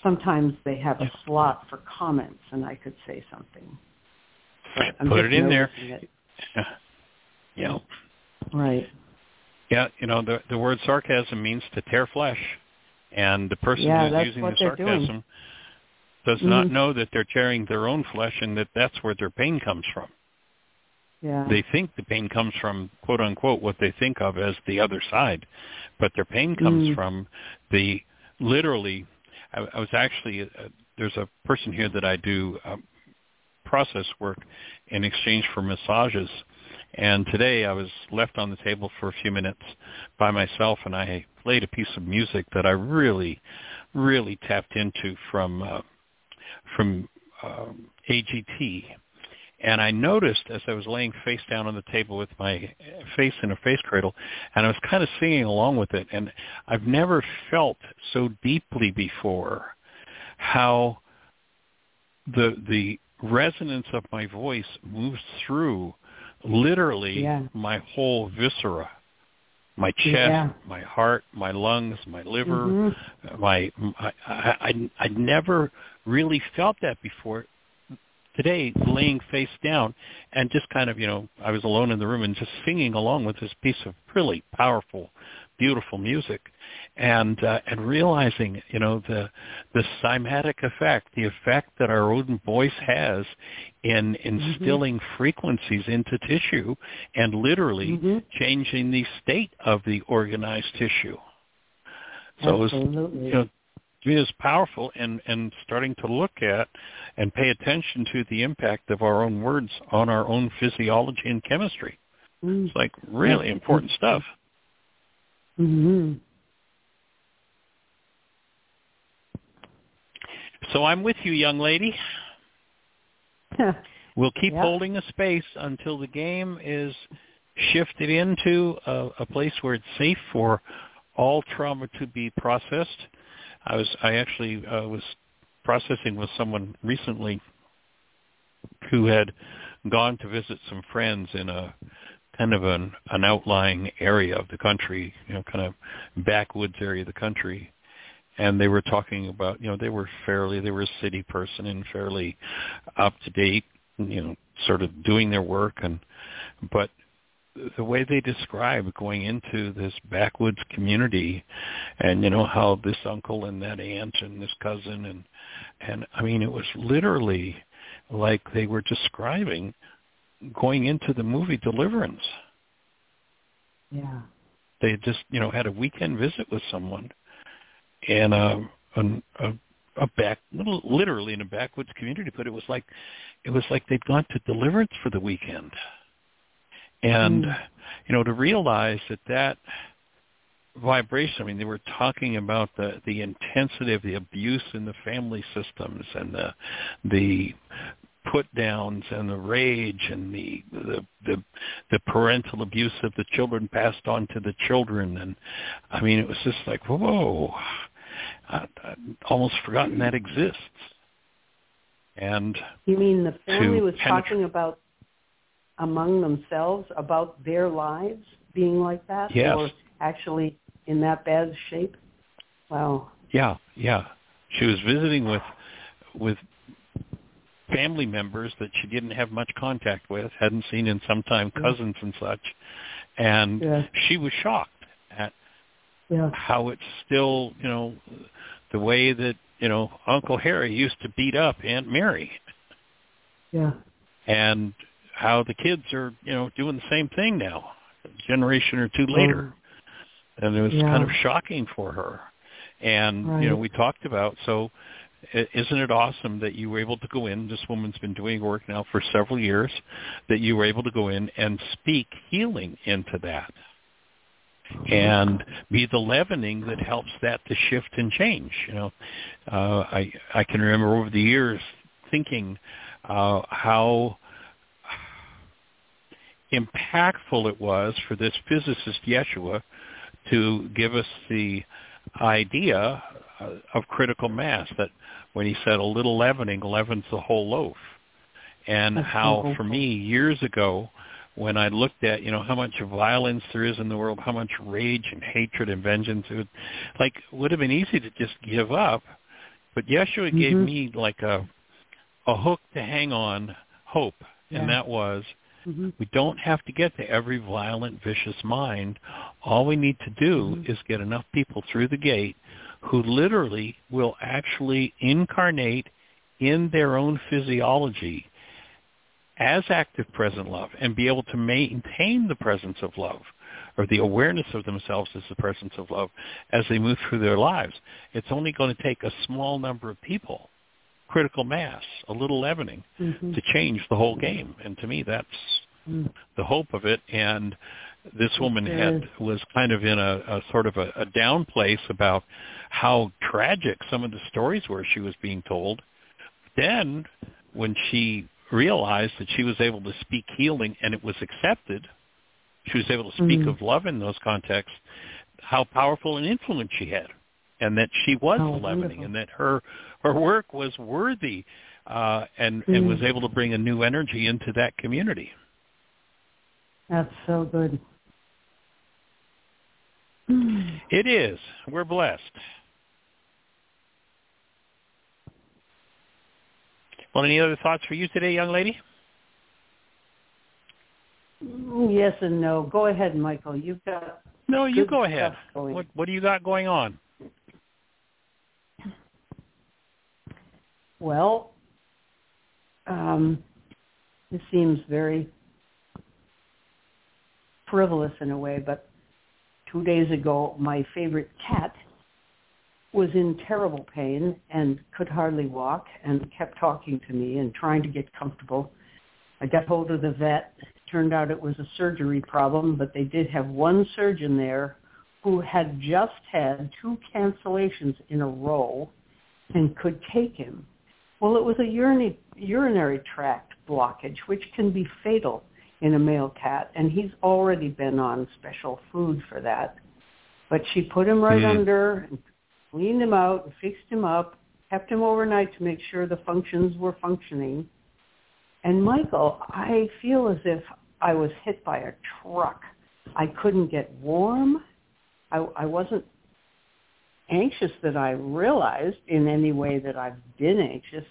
sometimes they have a slot for comments and I could say something. Put it in there. It. Yeah. yeah. Right. Yeah, you know, the the word sarcasm means to tear flesh. And the person yeah, who's using the sarcasm doing. does mm-hmm. not know that they're tearing their own flesh and that that's where their pain comes from. Yeah. They think the pain comes from, quote, unquote, what they think of as the other side. But their pain comes mm. from the literally, I, I was actually, uh, there's a person here that I do um, process work in exchange for massages. And today I was left on the table for a few minutes by myself, and I played a piece of music that I really, really tapped into from uh, from um, A G T. And I noticed as I was laying face down on the table with my face in a face cradle, and I was kind of singing along with it, and I've never felt so deeply before how the the resonance of my voice moves through literally yeah. my whole viscera, my chest, yeah. my heart, my lungs, my liver, mm-hmm. my, my I, I, I never really felt that before. Today, laying face down and just kind of, you know, I was alone in the room and just singing along with this piece of really powerful, beautiful music, and uh, and realizing, you know, the the cymatic effect, the effect that our own voice has in instilling mm-hmm. frequencies into tissue and literally mm-hmm. changing the state of the organized tissue. So Absolutely. It was, you know, to me, it's powerful, and, and starting to look at and pay attention to the impact of our own words on our own physiology and chemistry. Mm-hmm. It's like really important stuff. Mm-hmm. So I'm with you, young lady. We'll keep yeah. holding a space until the game is shifted into a, a place where it's safe for all trauma to be processed. I was I actually uh, was processing with someone recently who had gone to visit some friends in a kind of an, an outlying area of the country, you know, kind of backwoods area of the country. And they were talking about, you know, they were fairly, they were a city person and fairly up to date, you know, sort of doing their work. And but the way they describe going into this backwoods community, and you know how this uncle and that aunt and this cousin and and I mean it was literally like they were describing going into the movie Deliverance. Yeah, they just you know had a weekend visit with someone in a a, a, a back literally in a backwoods community, but it was like it was like they'd gone to Deliverance for the weekend. And, you know, to realize that that vibration, I mean, they were talking about the, the intensity of the abuse in the family systems and the the put-downs and the rage and the, the the the parental abuse of the children passed on to the children. And, I mean, it was just like, whoa, I, I'd almost forgotten that exists. And you mean the family was talking about among themselves about their lives being like that? Yes. Or actually in that bad shape? Wow. Yeah, yeah. She was visiting with with family members that she didn't have much contact with, hadn't seen in some time, cousins and such. And yeah. she was shocked at yeah. how it's still, you know, the way that, you know, Uncle Harry used to beat up Aunt Mary. Yeah. And how the kids are, you know, doing the same thing now, a generation or two later. And it was yeah. kind of shocking for her. And, right. you know, we talked about, so isn't it awesome that you were able to go in, this woman's been doing work now for several years, that you were able to go in and speak healing into that and be the leavening that helps that to shift and change. You know, uh, I, I can remember over the years thinking uh, how impactful it was for this physicist Yeshua to give us the idea of critical mass, that when he said a little leavening leavens the whole loaf. And That's how so for me years ago when I looked at, you know, how much violence there is in the world, how much rage and hatred and vengeance, it would, like, would have been easy to just give up. But Yeshua mm-hmm. gave me like a a hook to hang on hope. Yeah. And that was Mm-hmm. we don't have to get to every violent, vicious mind. All we need to do mm-hmm. is get enough people through the gate who literally will actually incarnate in their own physiology as active present love and be able to maintain the presence of love or the awareness of themselves as the presence of love as they move through their lives. It's only going to take a small number of people, critical mass, a little leavening, mm-hmm. to change the whole game. And to me, that's mm-hmm. the hope of it. And this woman okay. had was kind of in a, a sort of a, a down place about how tragic some of the stories were she was being told. Then when she realized that she was able to speak healing and it was accepted, she was able to speak mm-hmm. of love in those contexts, how powerful an influence she had, and that she was oh, leavening, wonderful. And that her, her work was worthy uh, and, mm-hmm. and was able to bring a new energy into that community. That's so good. It is. We're blessed. Well, any other thoughts for you today, young lady? Yes and no. Go ahead, Michael. You've got no. You go ahead. What What do you got going on? Well, um, this seems very frivolous in a way, but two days ago, my favorite cat was in terrible pain and could hardly walk and kept talking to me and trying to get comfortable. I got hold of the vet. Turned out it was a surgery problem, but they did have one surgeon there who had just had two cancellations in a row and could take him. Well, it was a urinary, urinary tract blockage, which can be fatal in a male cat, and he's already been on special food for that. But she put him right mm-hmm. under and cleaned him out and fixed him up, kept him overnight to make sure the functions were functioning. And Michael, I feel as if I was hit by a truck. I couldn't get warm. I, I wasn't anxious that I realized in any way that I've been anxious.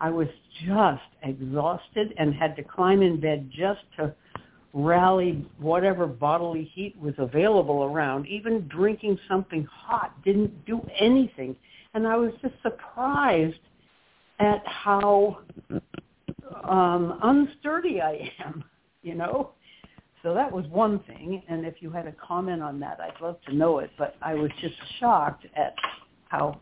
I was just exhausted and had to climb in bed just to rally whatever bodily heat was available around. Even drinking something hot didn't do anything. And I was just surprised at how um, unsturdy I am, you know? So that was one thing. And if you had a comment on that, I'd love to know it. But I was just shocked at how,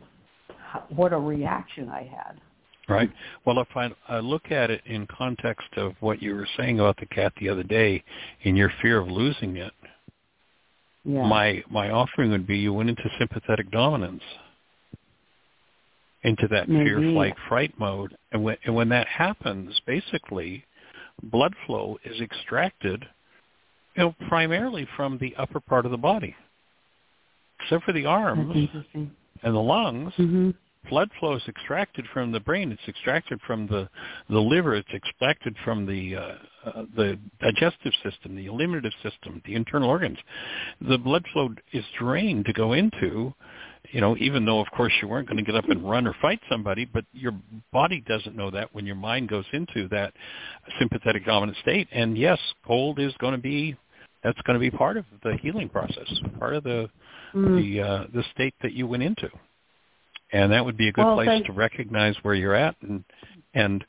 how what a reaction I had. Right. Well, if I, I look at it in context of what you were saying about the cat the other day and your fear of losing it, yeah. my my offering would be you went into sympathetic dominance, into that Maybe. fear, flight, fright mode. And when, and when that happens, basically, blood flow is extracted, you know, primarily from the upper part of the body. Except for the arms and the lungs, mm-hmm. blood flow is extracted from the brain. It's extracted from the, the liver. It's extracted from the uh, uh, the digestive system, the eliminative system, the internal organs. The blood flow is drained to go into, you know, even though, of course, you weren't going to get up and run or fight somebody, but your body doesn't know that when your mind goes into that sympathetic dominant state. And, yes, cold is going to be, that's going to be part of the healing process, part of the mm. the uh, the state that you went into. And that would be a good well, place thanks. to recognize where you're at and and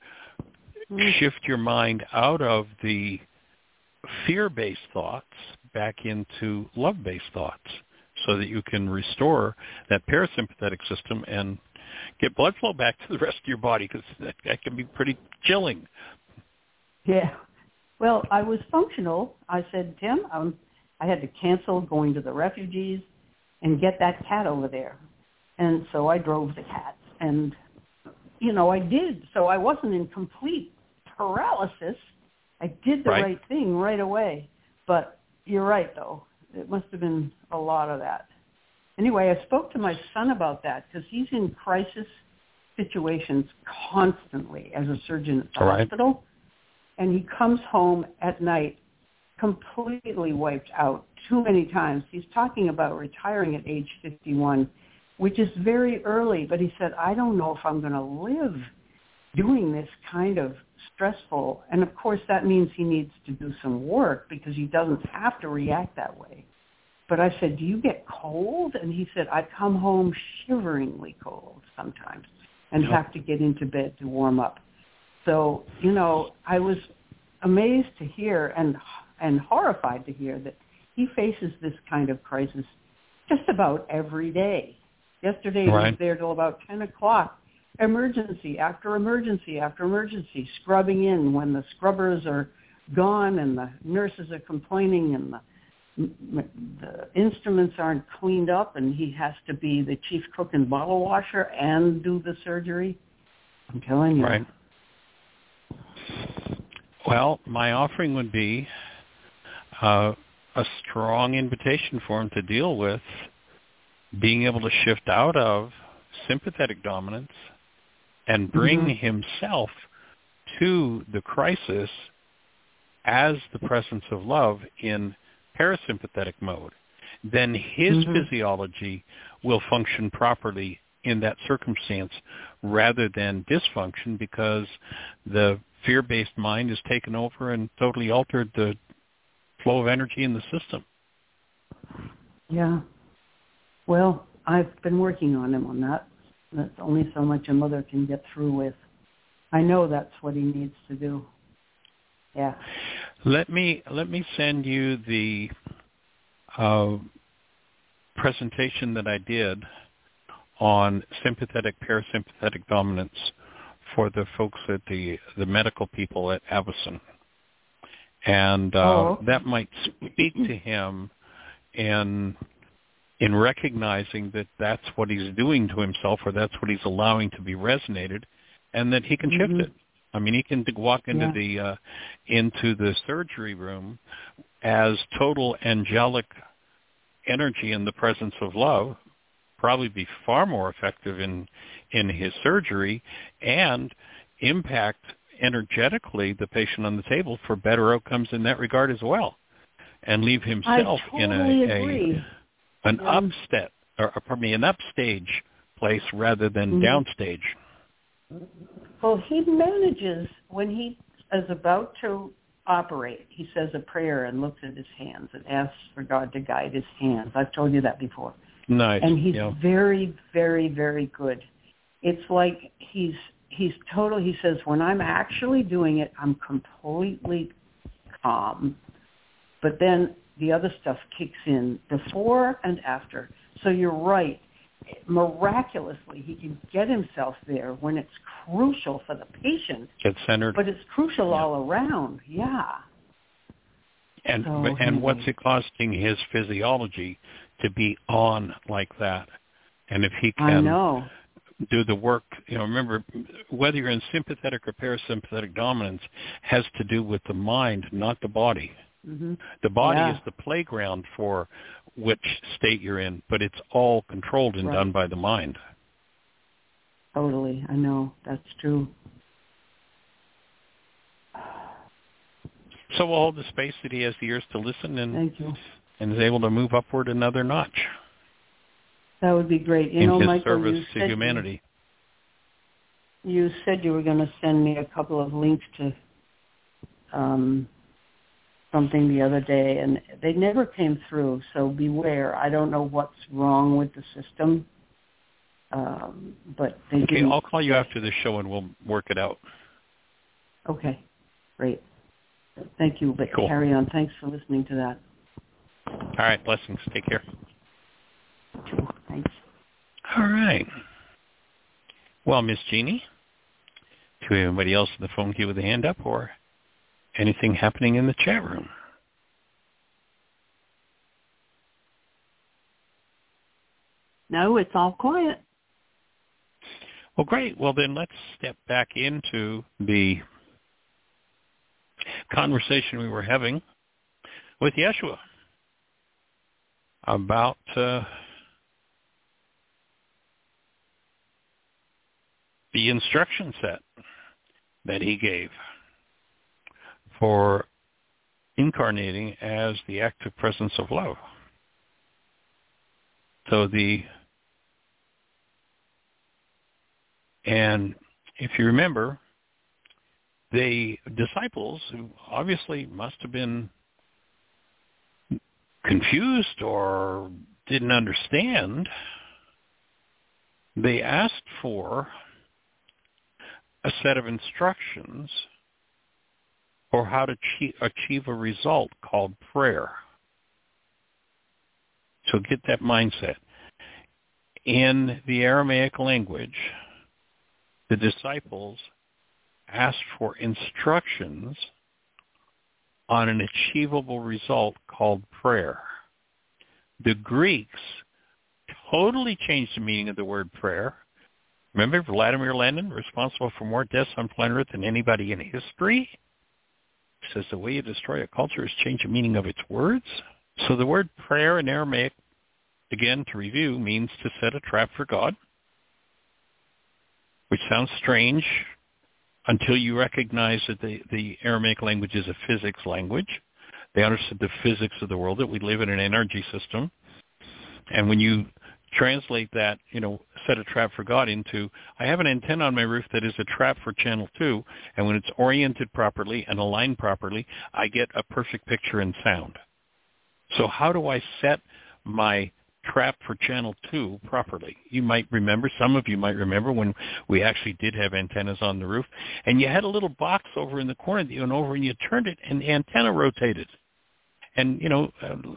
mm. shift your mind out of the fear-based thoughts back into love-based thoughts so that you can restore that parasympathetic system and get blood flow back to the rest of your body, because that, that can be pretty chilling. Yeah. Well, I was functional. I said, Tim, I'm, I had to cancel going to the refugees and get that cat over there. And so I drove the cat, and, you know, I did. So I wasn't in complete paralysis. I did the right, right thing right away. But you're right, though. It must have been a lot of that. Anyway, I spoke to my son about that because he's in crisis situations constantly as a surgeon at the All hospital. Right. And he comes home at night completely wiped out too many times. He's talking about retiring at age fifty-one, which is very early, but he said, I don't know if I'm going to live doing this kind of stressful. And, of course, that means he needs to do some work because he doesn't have to react that way. But I said, do you get cold? And he said, I come home shiveringly cold sometimes and yep. have to get into bed to warm up. So, you know, I was amazed to hear and and horrified to hear that he faces this kind of crisis just about every day. Yesterday right. he was there till about ten o'clock. Emergency after emergency after emergency, scrubbing in when the scrubbers are gone and the nurses are complaining and the, the instruments aren't cleaned up, and he has to be the chief cook and bottle washer and do the surgery. I'm telling you. Right. Well, my offering would be uh, a strong invitation for him to deal with being able to shift out of sympathetic dominance and bring mm-hmm. himself to the crisis as the presence of love in parasympathetic mode. Then his mm-hmm. physiology will function properly in that circumstance rather than dysfunction, because the fear-based mind has taken over and totally altered the flow of energy in the system. Yeah. Well, I've been working on him on that. That's only so much a mother can get through with. I know that's what he needs to do. Yeah. Let me let me send you the uh, presentation that I did on sympathetic parasympathetic dominance for the folks at the the medical people at Avison, and uh, oh. that might speak to him in in recognizing that that's what he's doing to himself, or that's what he's allowing to be resonated, and that he can mm-hmm. shift it. I mean, he can walk into yeah. the uh, into the surgery room as total angelic energy in the presence of love, probably be far more effective in in his surgery and impact energetically the patient on the table for better outcomes in that regard as well, and leave himself I totally in a, agree. a an yeah. upstep or pardon me an upstage place rather than mm-hmm. downstage. Well, he manages when he is about to operate. He says a prayer and looks at his hands and asks for God to guide his hands. I've told you that before. Nice. And he's yeah. very, very, very good. It's like he's he's total. He says, when I'm actually doing it, I'm completely calm. But then the other stuff kicks in before and after. So you're right. Miraculously, he can get himself there when it's crucial for the patient. Get centered. But it's crucial yeah. all around. Yeah. And so, and anyway. What's it costing his physiology to be on like that? And if he can I know. do the work, you know, remember, whether you're in sympathetic or parasympathetic dominance has to do with the mind, not the body. Mm-hmm. The body yeah. is the playground for which state you're in, but it's all controlled and right. done by the mind. Totally. I know. That's true. So we'll hold the space that he has the ears to listen and Thank you. and is able to move upward another notch. That would be great. You in know, his Michael, service you to humanity. You said you were going to send me a couple of links to um, something the other day, and they never came through, so beware. I don't know what's wrong with the system, um, but they okay, didn't. I'll call you after the show, and we'll work it out. Okay, great. Thank you, but cool. carry on. Thanks for listening to that. All right, blessings. Take care. Thanks. All right. Well, Miss Jeanie, do we have anybody else in the phone queue with a hand up or anything happening in the chat room? No, it's all quiet. Well, great. Well, then let's step back into the conversation we were having with Yeshua about uh, the instruction set that he gave for incarnating as the active presence of love. So the, and if you remember, the disciples, who obviously must have been confused or didn't understand, they asked for a set of instructions for how to achieve a result called prayer. So get that mindset. In the Aramaic language, the disciples asked for instructions on an achievable result called prayer. The Greeks totally changed the meaning of the word prayer. Remember Vladimir Lenin, responsible for more deaths on planet Earth than anybody in history? Says the way you destroy a culture is change the meaning of its words. So the word prayer in Aramaic, again, to review, means to set a trap for God, which sounds strange until you recognize that the, the Aramaic language is a physics language. They understood the physics of the world, that we live in an energy system. And when you translate that, you know, set a trap for God into, I have an antenna on my roof that is a trap for channel two, and when it's oriented properly and aligned properly, I get a perfect picture and sound. So how do I set my trap for channel two properly? You might remember, some of you might remember when we actually did have antennas on the roof, and you had a little box over in the corner that you went over and you turned it and the antenna rotated. And, you know,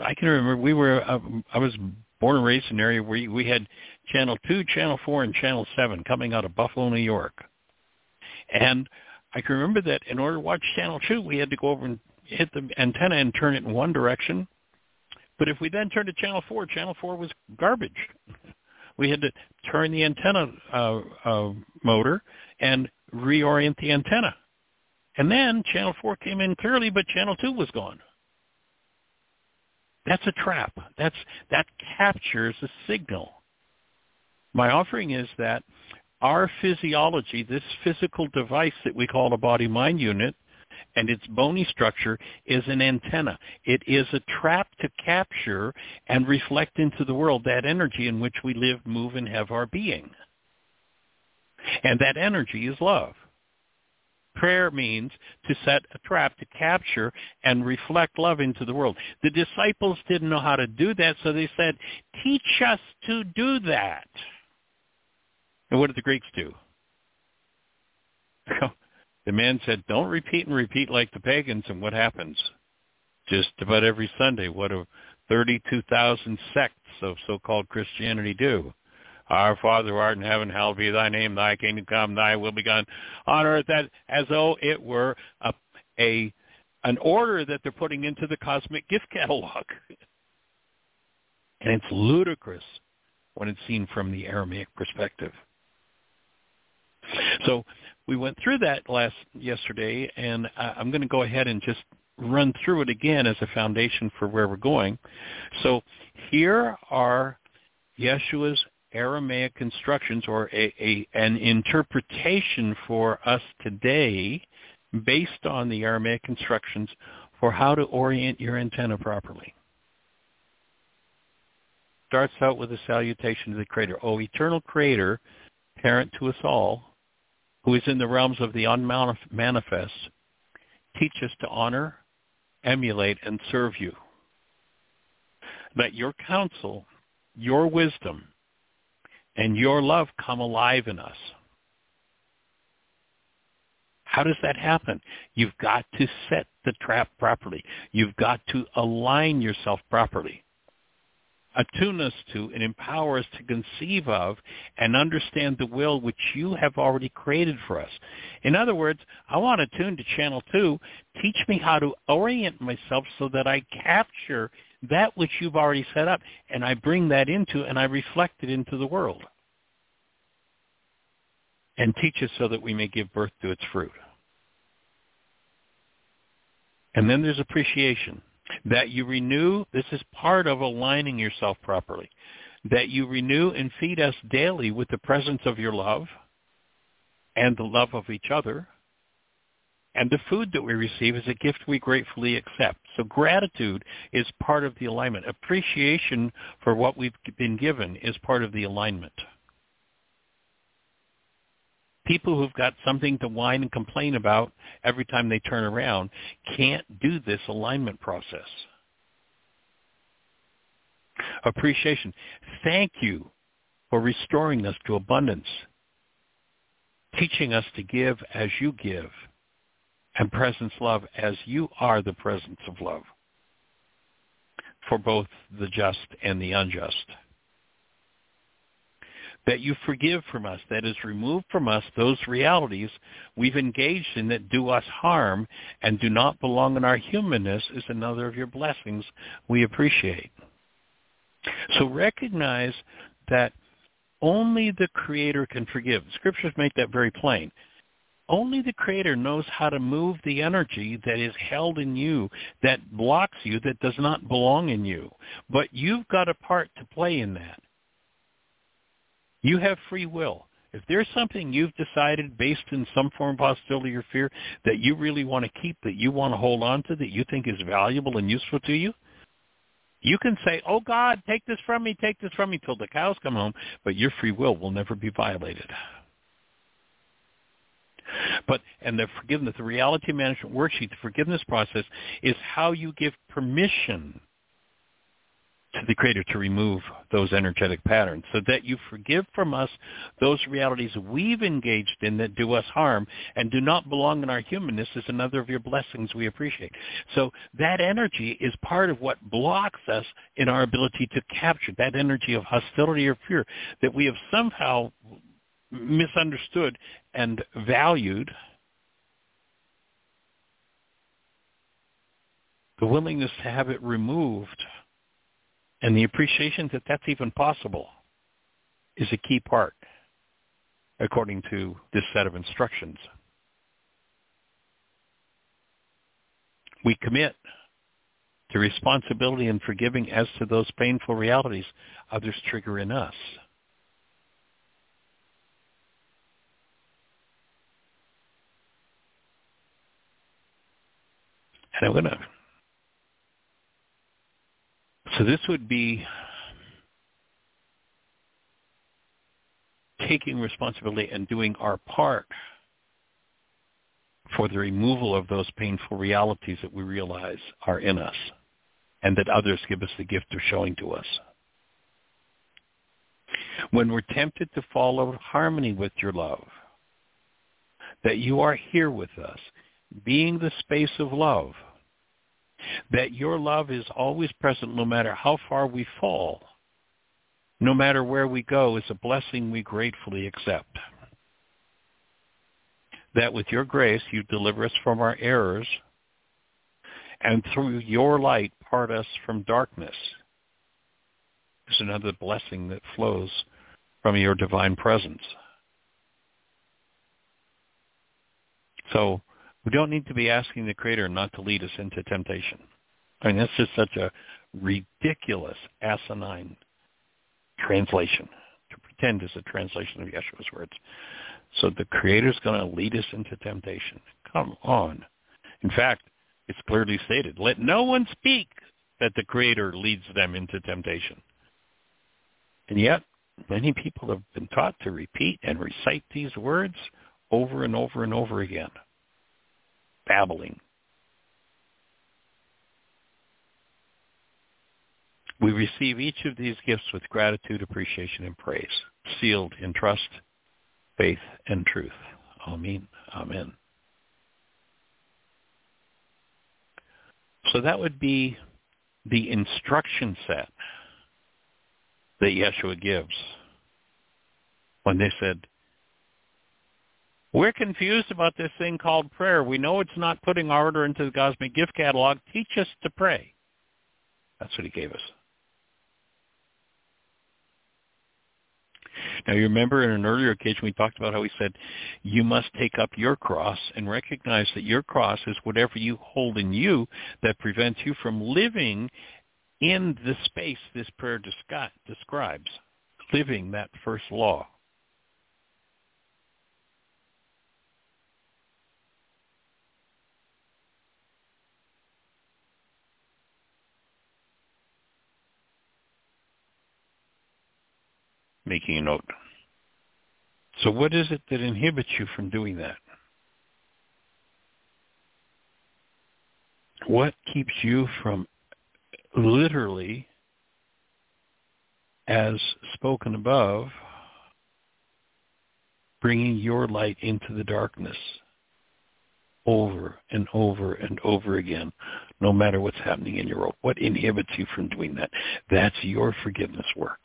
I can remember we were, uh, I was born and raised in an area where we had channel two, channel four, and channel seven coming out of Buffalo, New York. And I can remember that in order to watch channel two, we had to go over and hit the antenna and turn it in one direction. But if we then turned to channel four, channel four was garbage. We had to turn the antenna uh, uh, motor and reorient the antenna. And then channel four came in clearly, but channel two was gone. That's a trap. That's that captures a signal. My offering is that our physiology, this physical device that we call a body-mind unit, and its bony structure is an antenna. It is a trap to capture and reflect into the world that energy in which we live, move, and have our being. And that energy is love. Prayer means to set a trap to capture and reflect love into the world. The disciples didn't know how to do that, so they said, teach us to do that. And what did the Greeks do? The man said, don't repeat and repeat like the pagans, and what happens? Just about every Sunday, what do thirty-two thousand sects of so-called Christianity do? Our Father who art in heaven, hallowed be thy name, thy kingdom come, thy will be done on earth, that, as though it were a, a an order that they're putting into the cosmic gift catalog. And it's ludicrous when it's seen from the Aramaic perspective. So we went through that last yesterday, and I'm going to go ahead and just run through it again as a foundation for where we're going. So here are Yeshua's Aramaic instructions, or a, a, an interpretation for us today based on the Aramaic instructions for how to orient your antenna properly. Starts out with a salutation to the Creator. O eternal Creator, parent to us all, who is in the realms of the unmanifest, teach us to honor, emulate, and serve you. Let your counsel, your wisdom, and your love come alive in us. How does that happen? You've got to set the trap properly. You've got to align yourself properly. Attune us to and empower us to conceive of and understand the will which you have already created for us. In other words, I want to tune to channel two. Teach me how to orient myself so that I capture that which you've already set up, and I bring that into and I reflect it into the world. And teach us so that we may give birth to its fruit. And then there's appreciation. That you renew, this is part of aligning yourself properly, that you renew and feed us daily with the presence of your love and the love of each other. And the food that we receive is a gift we gratefully accept. So gratitude is part of the alignment. Appreciation for what we've been given is part of the alignment. People who've got something to whine and complain about every time they turn around can't do this alignment process. Appreciation. Thank you for restoring us to abundance, teaching us to give as you give, and presence love as you are the presence of love. for both the just and the unjust. That you forgive from us, that is, remove from us those realities we've engaged in that do us harm and do not belong in our humanness is another of your blessings we appreciate. So recognize that only the Creator can forgive. Scriptures make that very plain. Only the Creator knows how to move the energy that is held in you, that blocks you, that does not belong in you. But you've got a part to play in that. You have free will. If there's something you've decided based in some form of hostility or fear that you really want to keep, that you want to hold on to, that you think is valuable and useful to you, you can say, oh, God, take this from me, take this from me, till the cows come home, but your free will will never be violated. But, and the forgiveness, the Reality Management Worksheet, the forgiveness process, is how you give permission to the Creator to remove those energetic patterns, so that you forgive from us those realities we've engaged in that do us harm and do not belong in our humanness is another of your blessings we appreciate. So that energy is part of what blocks us in our ability to capture that energy of hostility or fear that we have somehow misunderstood and valued. The willingness to have it removed and the appreciation that that's even possible is a key part, according to this set of instructions. We commit to responsibility and forgiving as to those painful realities others trigger in us. And I'm going to... So this would be taking responsibility and doing our part for the removal of those painful realities that we realize are in us and that others give us the gift of showing to us. When we're tempted to fall out of harmony with your love, that you are here with us, being the space of love, that your love is always present no matter how far we fall, no matter where we go, is a blessing we gratefully accept. That with your grace you deliver us from our errors, and through your light part us from darkness is another blessing that flows from your divine presence. So we don't need to be asking the Creator not to lead us into temptation. I mean, that's just such a ridiculous, asinine translation, to pretend it's a translation of Yeshua's words. So the Creator's going to lead us into temptation. Come on. In fact, it's clearly stated, let no one speak that the Creator leads them into temptation. And yet, many people have been taught to repeat and recite these words over and over and over again. Babbling. We receive each of these gifts with gratitude, appreciation, and praise, sealed in trust, faith, and truth. Amen. Amen. So that would be the instruction set that Yeshua gives when they said, we're confused about this thing called prayer. We know it's not putting order into the cosmic gift catalog. Teach us to pray. That's what he gave us. Now, you remember in an earlier occasion we talked about how he said, you must take up your cross and recognize that your cross is whatever you hold in you that prevents you from living in the space this prayer descri- describes, living that first law. Making a note. So what is it that inhibits you from doing that? What keeps you from literally, as spoken above, bringing your light into the darkness over and over and over again, no matter what's happening in your world. What inhibits you from doing that? That's your forgiveness work.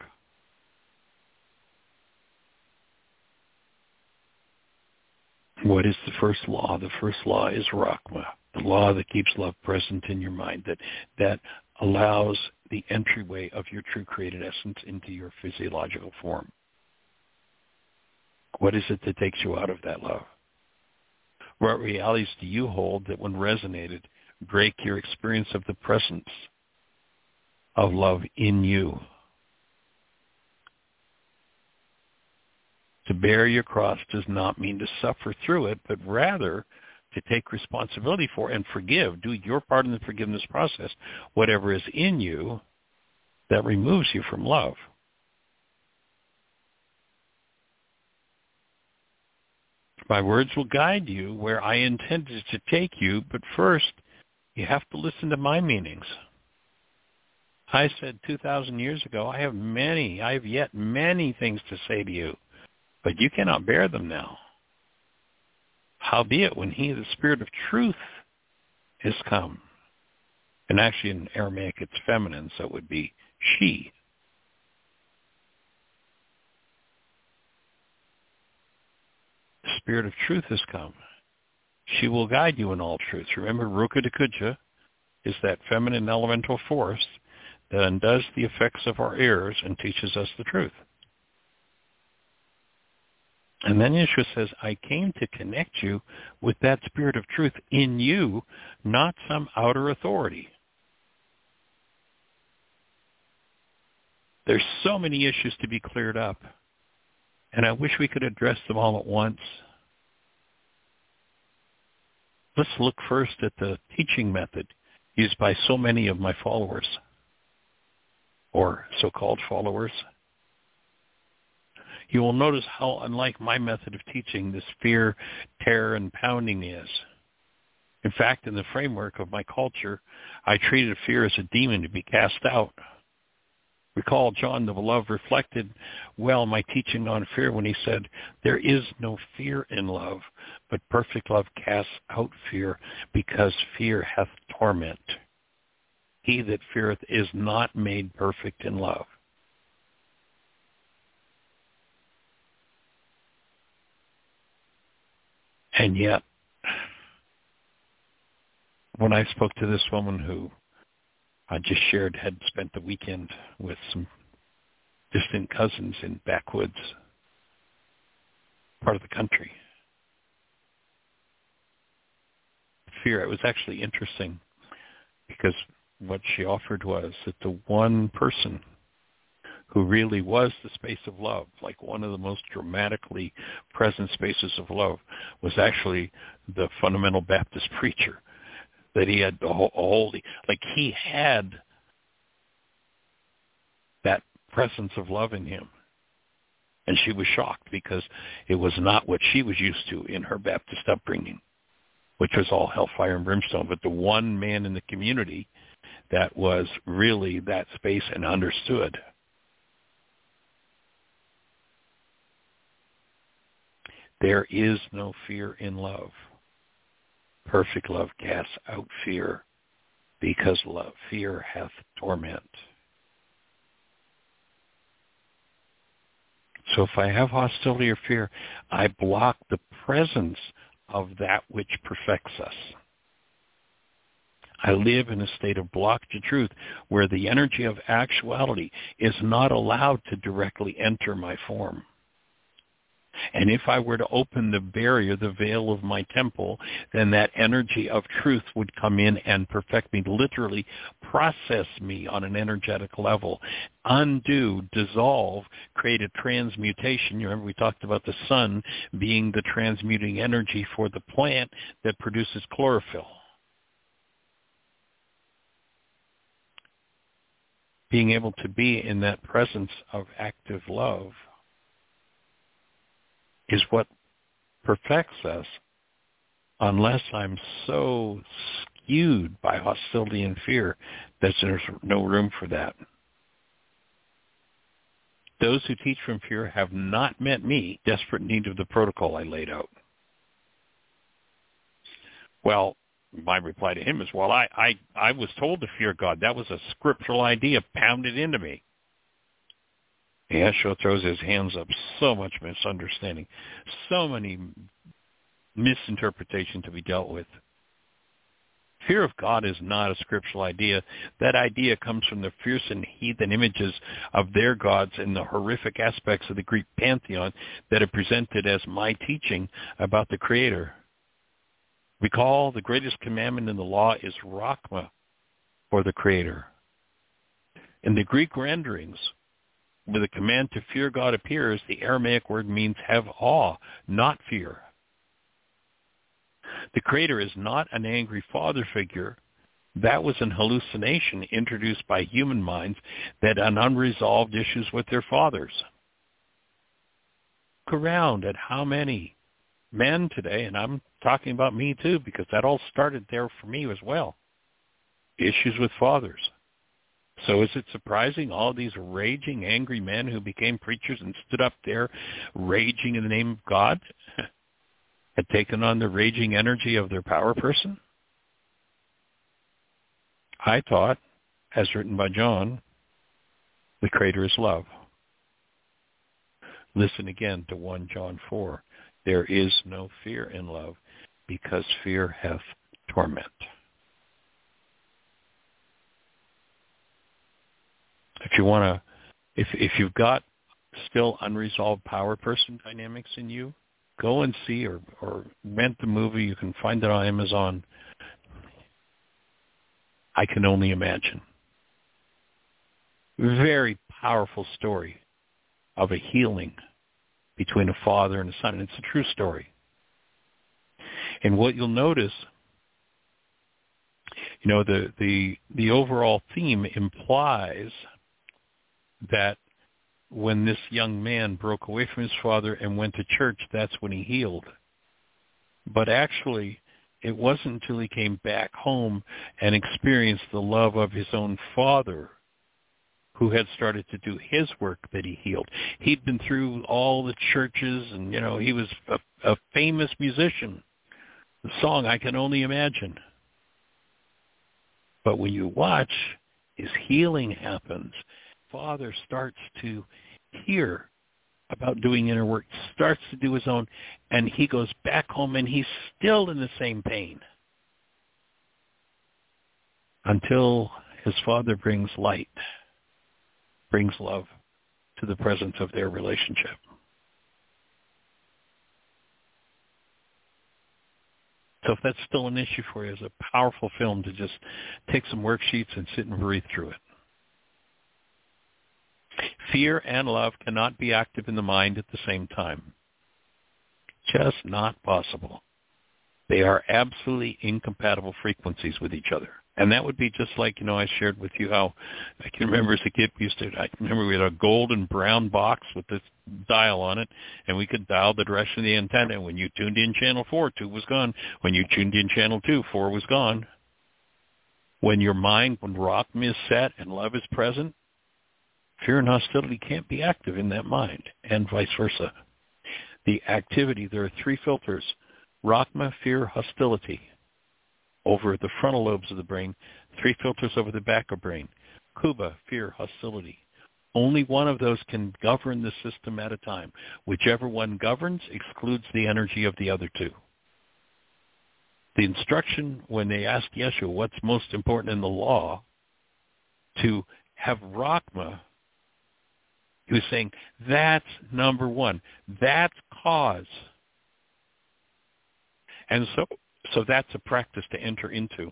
What is the first law? The first law is Rakhma, the law that keeps love present in your mind, that, that allows the entryway of your true created essence into your physiological form. What is it that takes you out of that love? What realities do you hold that, when resonated, break your experience of the presence of love in you? To bear your cross does not mean to suffer through it, but rather to take responsibility for and forgive. Do your part in the forgiveness process, whatever is in you that removes you from love. My words will guide you where I intended to take you, but first, you have to listen to my meanings. I said two thousand years ago, I have many, I have yet many things to say to you, but you cannot bear them now. Howbeit, when he, the Spirit of Truth, is come. And actually in Aramaic it's feminine, so it would be she. The Spirit of Truth has come. She will guide you in all truth. Remember, Ruka Dikuja is that feminine elemental force that undoes the effects of our errors and teaches us the truth. And then Yeshua says, I came to connect you with that Spirit of Truth in you, not some outer authority. There's so many issues to be cleared up, and I wish we could address them all at once. Let's look first at the teaching method used by so many of my followers, or so-called followers. You will notice how unlike my method of teaching this fear, terror, and pounding is. In fact, in the framework of my culture, I treated fear as a demon to be cast out. Recall John the Beloved reflected well my teaching on fear when he said, there is no fear in love, but perfect love casts out fear, because fear hath torment. He that feareth is not made perfect in love. And yet, when I spoke to this woman who I just shared had spent the weekend with some distant cousins in backwoods, part of the country, fear, it was actually interesting, because what she offered was that the one person who really was the space of love, like one of the most dramatically present spaces of love, was actually the fundamental Baptist preacher, that he had the whole, holy, like he had that presence of love in him. And she was shocked, because it was not what she was used to in her Baptist upbringing, which was all hellfire and brimstone. But the one man in the community that was really that space and understood. There is no fear in love. Perfect love casts out fear, because love, fear hath torment. So if I have hostility or fear, I block the presence of that which perfects us. I live in a state of block to truth, where the energy of actuality is not allowed to directly enter my form. And if I were to open the barrier, the veil of my temple, then that energy of truth would come in and perfect me, literally process me on an energetic level, undo, dissolve, create a transmutation. You remember we talked about the sun being the transmuting energy for the plant that produces chlorophyll. Being able to be in that presence of active love is what perfects us, unless I'm so skewed by hostility and fear that there's no room for that. Those who teach from fear have not met me, desperate need of the protocol I laid out. Well, my reply to him is, well, I, I, I was told to fear God. That was a scriptural idea pounded into me. Yeshua throws his hands up. So much misunderstanding. So many misinterpretations to be dealt with. Fear of God is not a scriptural idea. That idea comes from the fierce and heathen images of their gods and the horrific aspects of the Greek pantheon that are presented as my teaching about the Creator. Recall, the greatest commandment in the law is Rakhma, for the Creator. In the Greek renderings, where the command to fear God appears, the Aramaic word means have awe, not fear. The Creator is not an angry father figure. That was an hallucination introduced by human minds that had unresolved issues with their fathers. Look around at how many men today, and I'm talking about me too, because that all started there for me as well, issues with fathers. So is it surprising all these raging, angry men who became preachers and stood up there raging in the name of God had taken on the raging energy of their power person? I thought, as written by John, the Creator is love. Listen again to First John four. There is no fear in love, because fear hath torment. If you want to, if if you've got still unresolved power person dynamics in you, go and see or, or rent the movie. You can find it on Amazon. I Can Only Imagine. Very powerful story of a healing between a father and a son. And it's a true story. And what you'll notice, you know, the the, the overall theme implies that when this young man broke away from his father and went to church, that's when he healed. But actually, it wasn't until he came back home and experienced the love of his own father, who had started to do his work, that he healed. He'd been through all the churches, and, you know, he was a, a famous musician. The song, I Can Only Imagine. But when you watch, his healing happens. Father starts to hear about doing inner work, starts to do his own, and he goes back home and he's still in the same pain until his father brings light, brings love to the presence of their relationship. So if that's still an issue for you, it's a powerful film to just take some worksheets and sit and breathe through it. Fear and love cannot be active in the mind at the same time. Just not possible. They are absolutely incompatible frequencies with each other. And that would be just like, you know, I shared with you how, I can remember as a kid, we used to, I remember we had a golden brown box with this dial on it, and we could dial the direction of the antenna. When you tuned in channel four, two was gone. When you tuned in channel two, four was gone. When your mind, when Rakhma is set and love is present, fear and hostility can't be active in that mind, and vice versa. The activity, there are three filters, Rakhma, fear, hostility, over the frontal lobes of the brain, three filters over the back of brain, Kuba, fear, hostility. Only one of those can govern the system at a time. Whichever one governs excludes the energy of the other two. The instruction when they asked Yeshua what's most important in the law, to have Rakhma, he was saying, that's number one. That's cause. And so so that's a practice to enter into.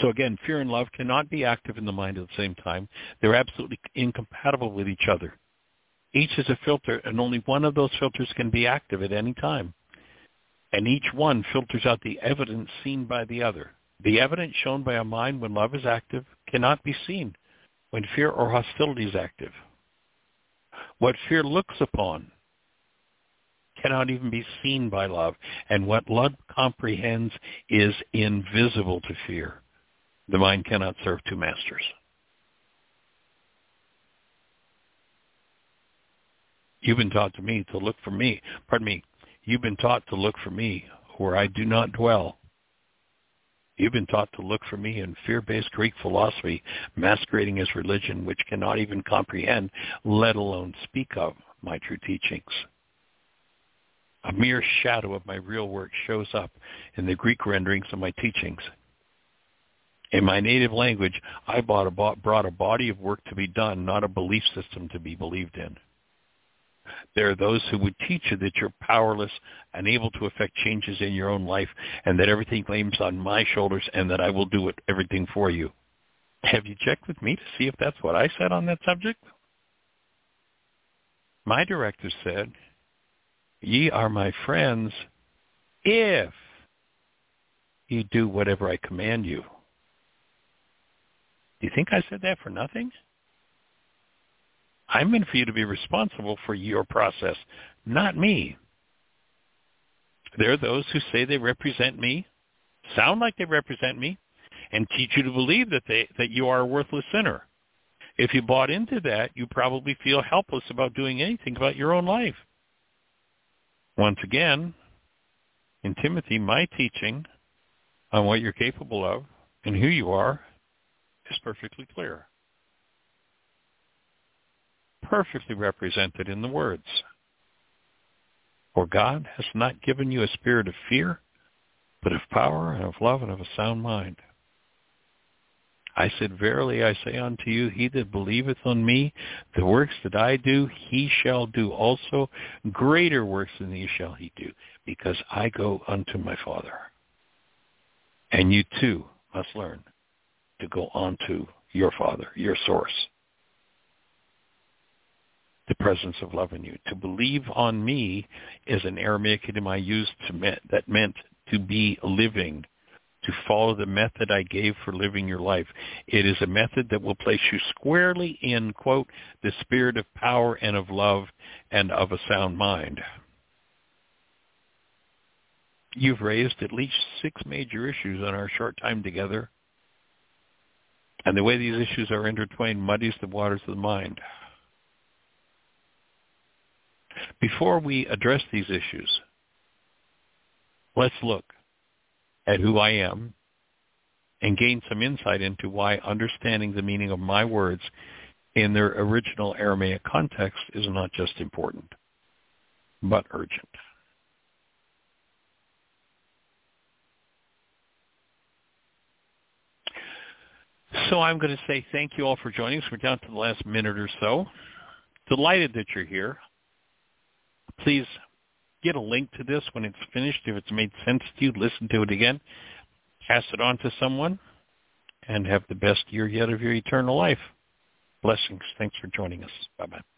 So again, fear and love cannot be active in the mind at the same time. They're absolutely incompatible with each other. Each is a filter, and only one of those filters can be active at any time. And each one filters out the evidence seen by the other. The evidence shown by a mind when love is active cannot be seen when fear or hostility is active. What fear looks upon cannot even be seen by love, and what love comprehends is invisible to fear. The mind cannot serve two masters. You've been taught to me to look for me. Pardon me. You've been taught to look for me where I do not dwell. You've been taught to look for me in fear-based Greek philosophy, masquerading as religion, which cannot even comprehend, let alone speak of, my true teachings. A mere shadow of my real work shows up in the Greek renderings of my teachings. In my native language, I brought a body of work to be done, not a belief system to be believed in. There are those who would teach you that you're powerless, unable to affect changes in your own life, and that everything claims on my shoulders and that I will do it, everything for you. Have you checked with me to see if that's what I said on that subject? My director said, "Ye are my friends if ye do whatever I command you." Do you think I said that for nothing? I meant for you to be responsible for your process, not me. There are those who say they represent me, sound like they represent me, and teach you to believe that they that you are a worthless sinner. If you bought into that, you probably feel helpless about doing anything about your own life. Once again, in Timothy, my teaching on what you're capable of and who you are is perfectly clear. Perfectly represented in the words. For God has not given you a spirit of fear, but of power and of love and of a sound mind. I said, verily I say unto you, he that believeth on me, the works that I do, he shall do also. Greater works than these shall he do, because I go unto my Father. And you too must learn to go unto your Father, your source. The presence of love in you. To believe on me is an Aramaic idiom I used to me- that meant to be living, to follow the method I gave for living your life. It is a method that will place you squarely in, quote, the spirit of power and of love and of a sound mind. You've raised at least six major issues in our short time together, and the way these issues are intertwined muddies the waters of the mind. Before we address these issues, let's look at who I am and gain some insight into why understanding the meaning of my words in their original Aramaic context is not just important, but urgent. So I'm going to say thank you all for joining us. We're down to the last minute or so. Delighted that you're here. Please get a link to this when it's finished. If it's made sense to you, listen to it again. Pass it on to someone, and have the best year yet of your eternal life. Blessings. Thanks for joining us. Bye-bye.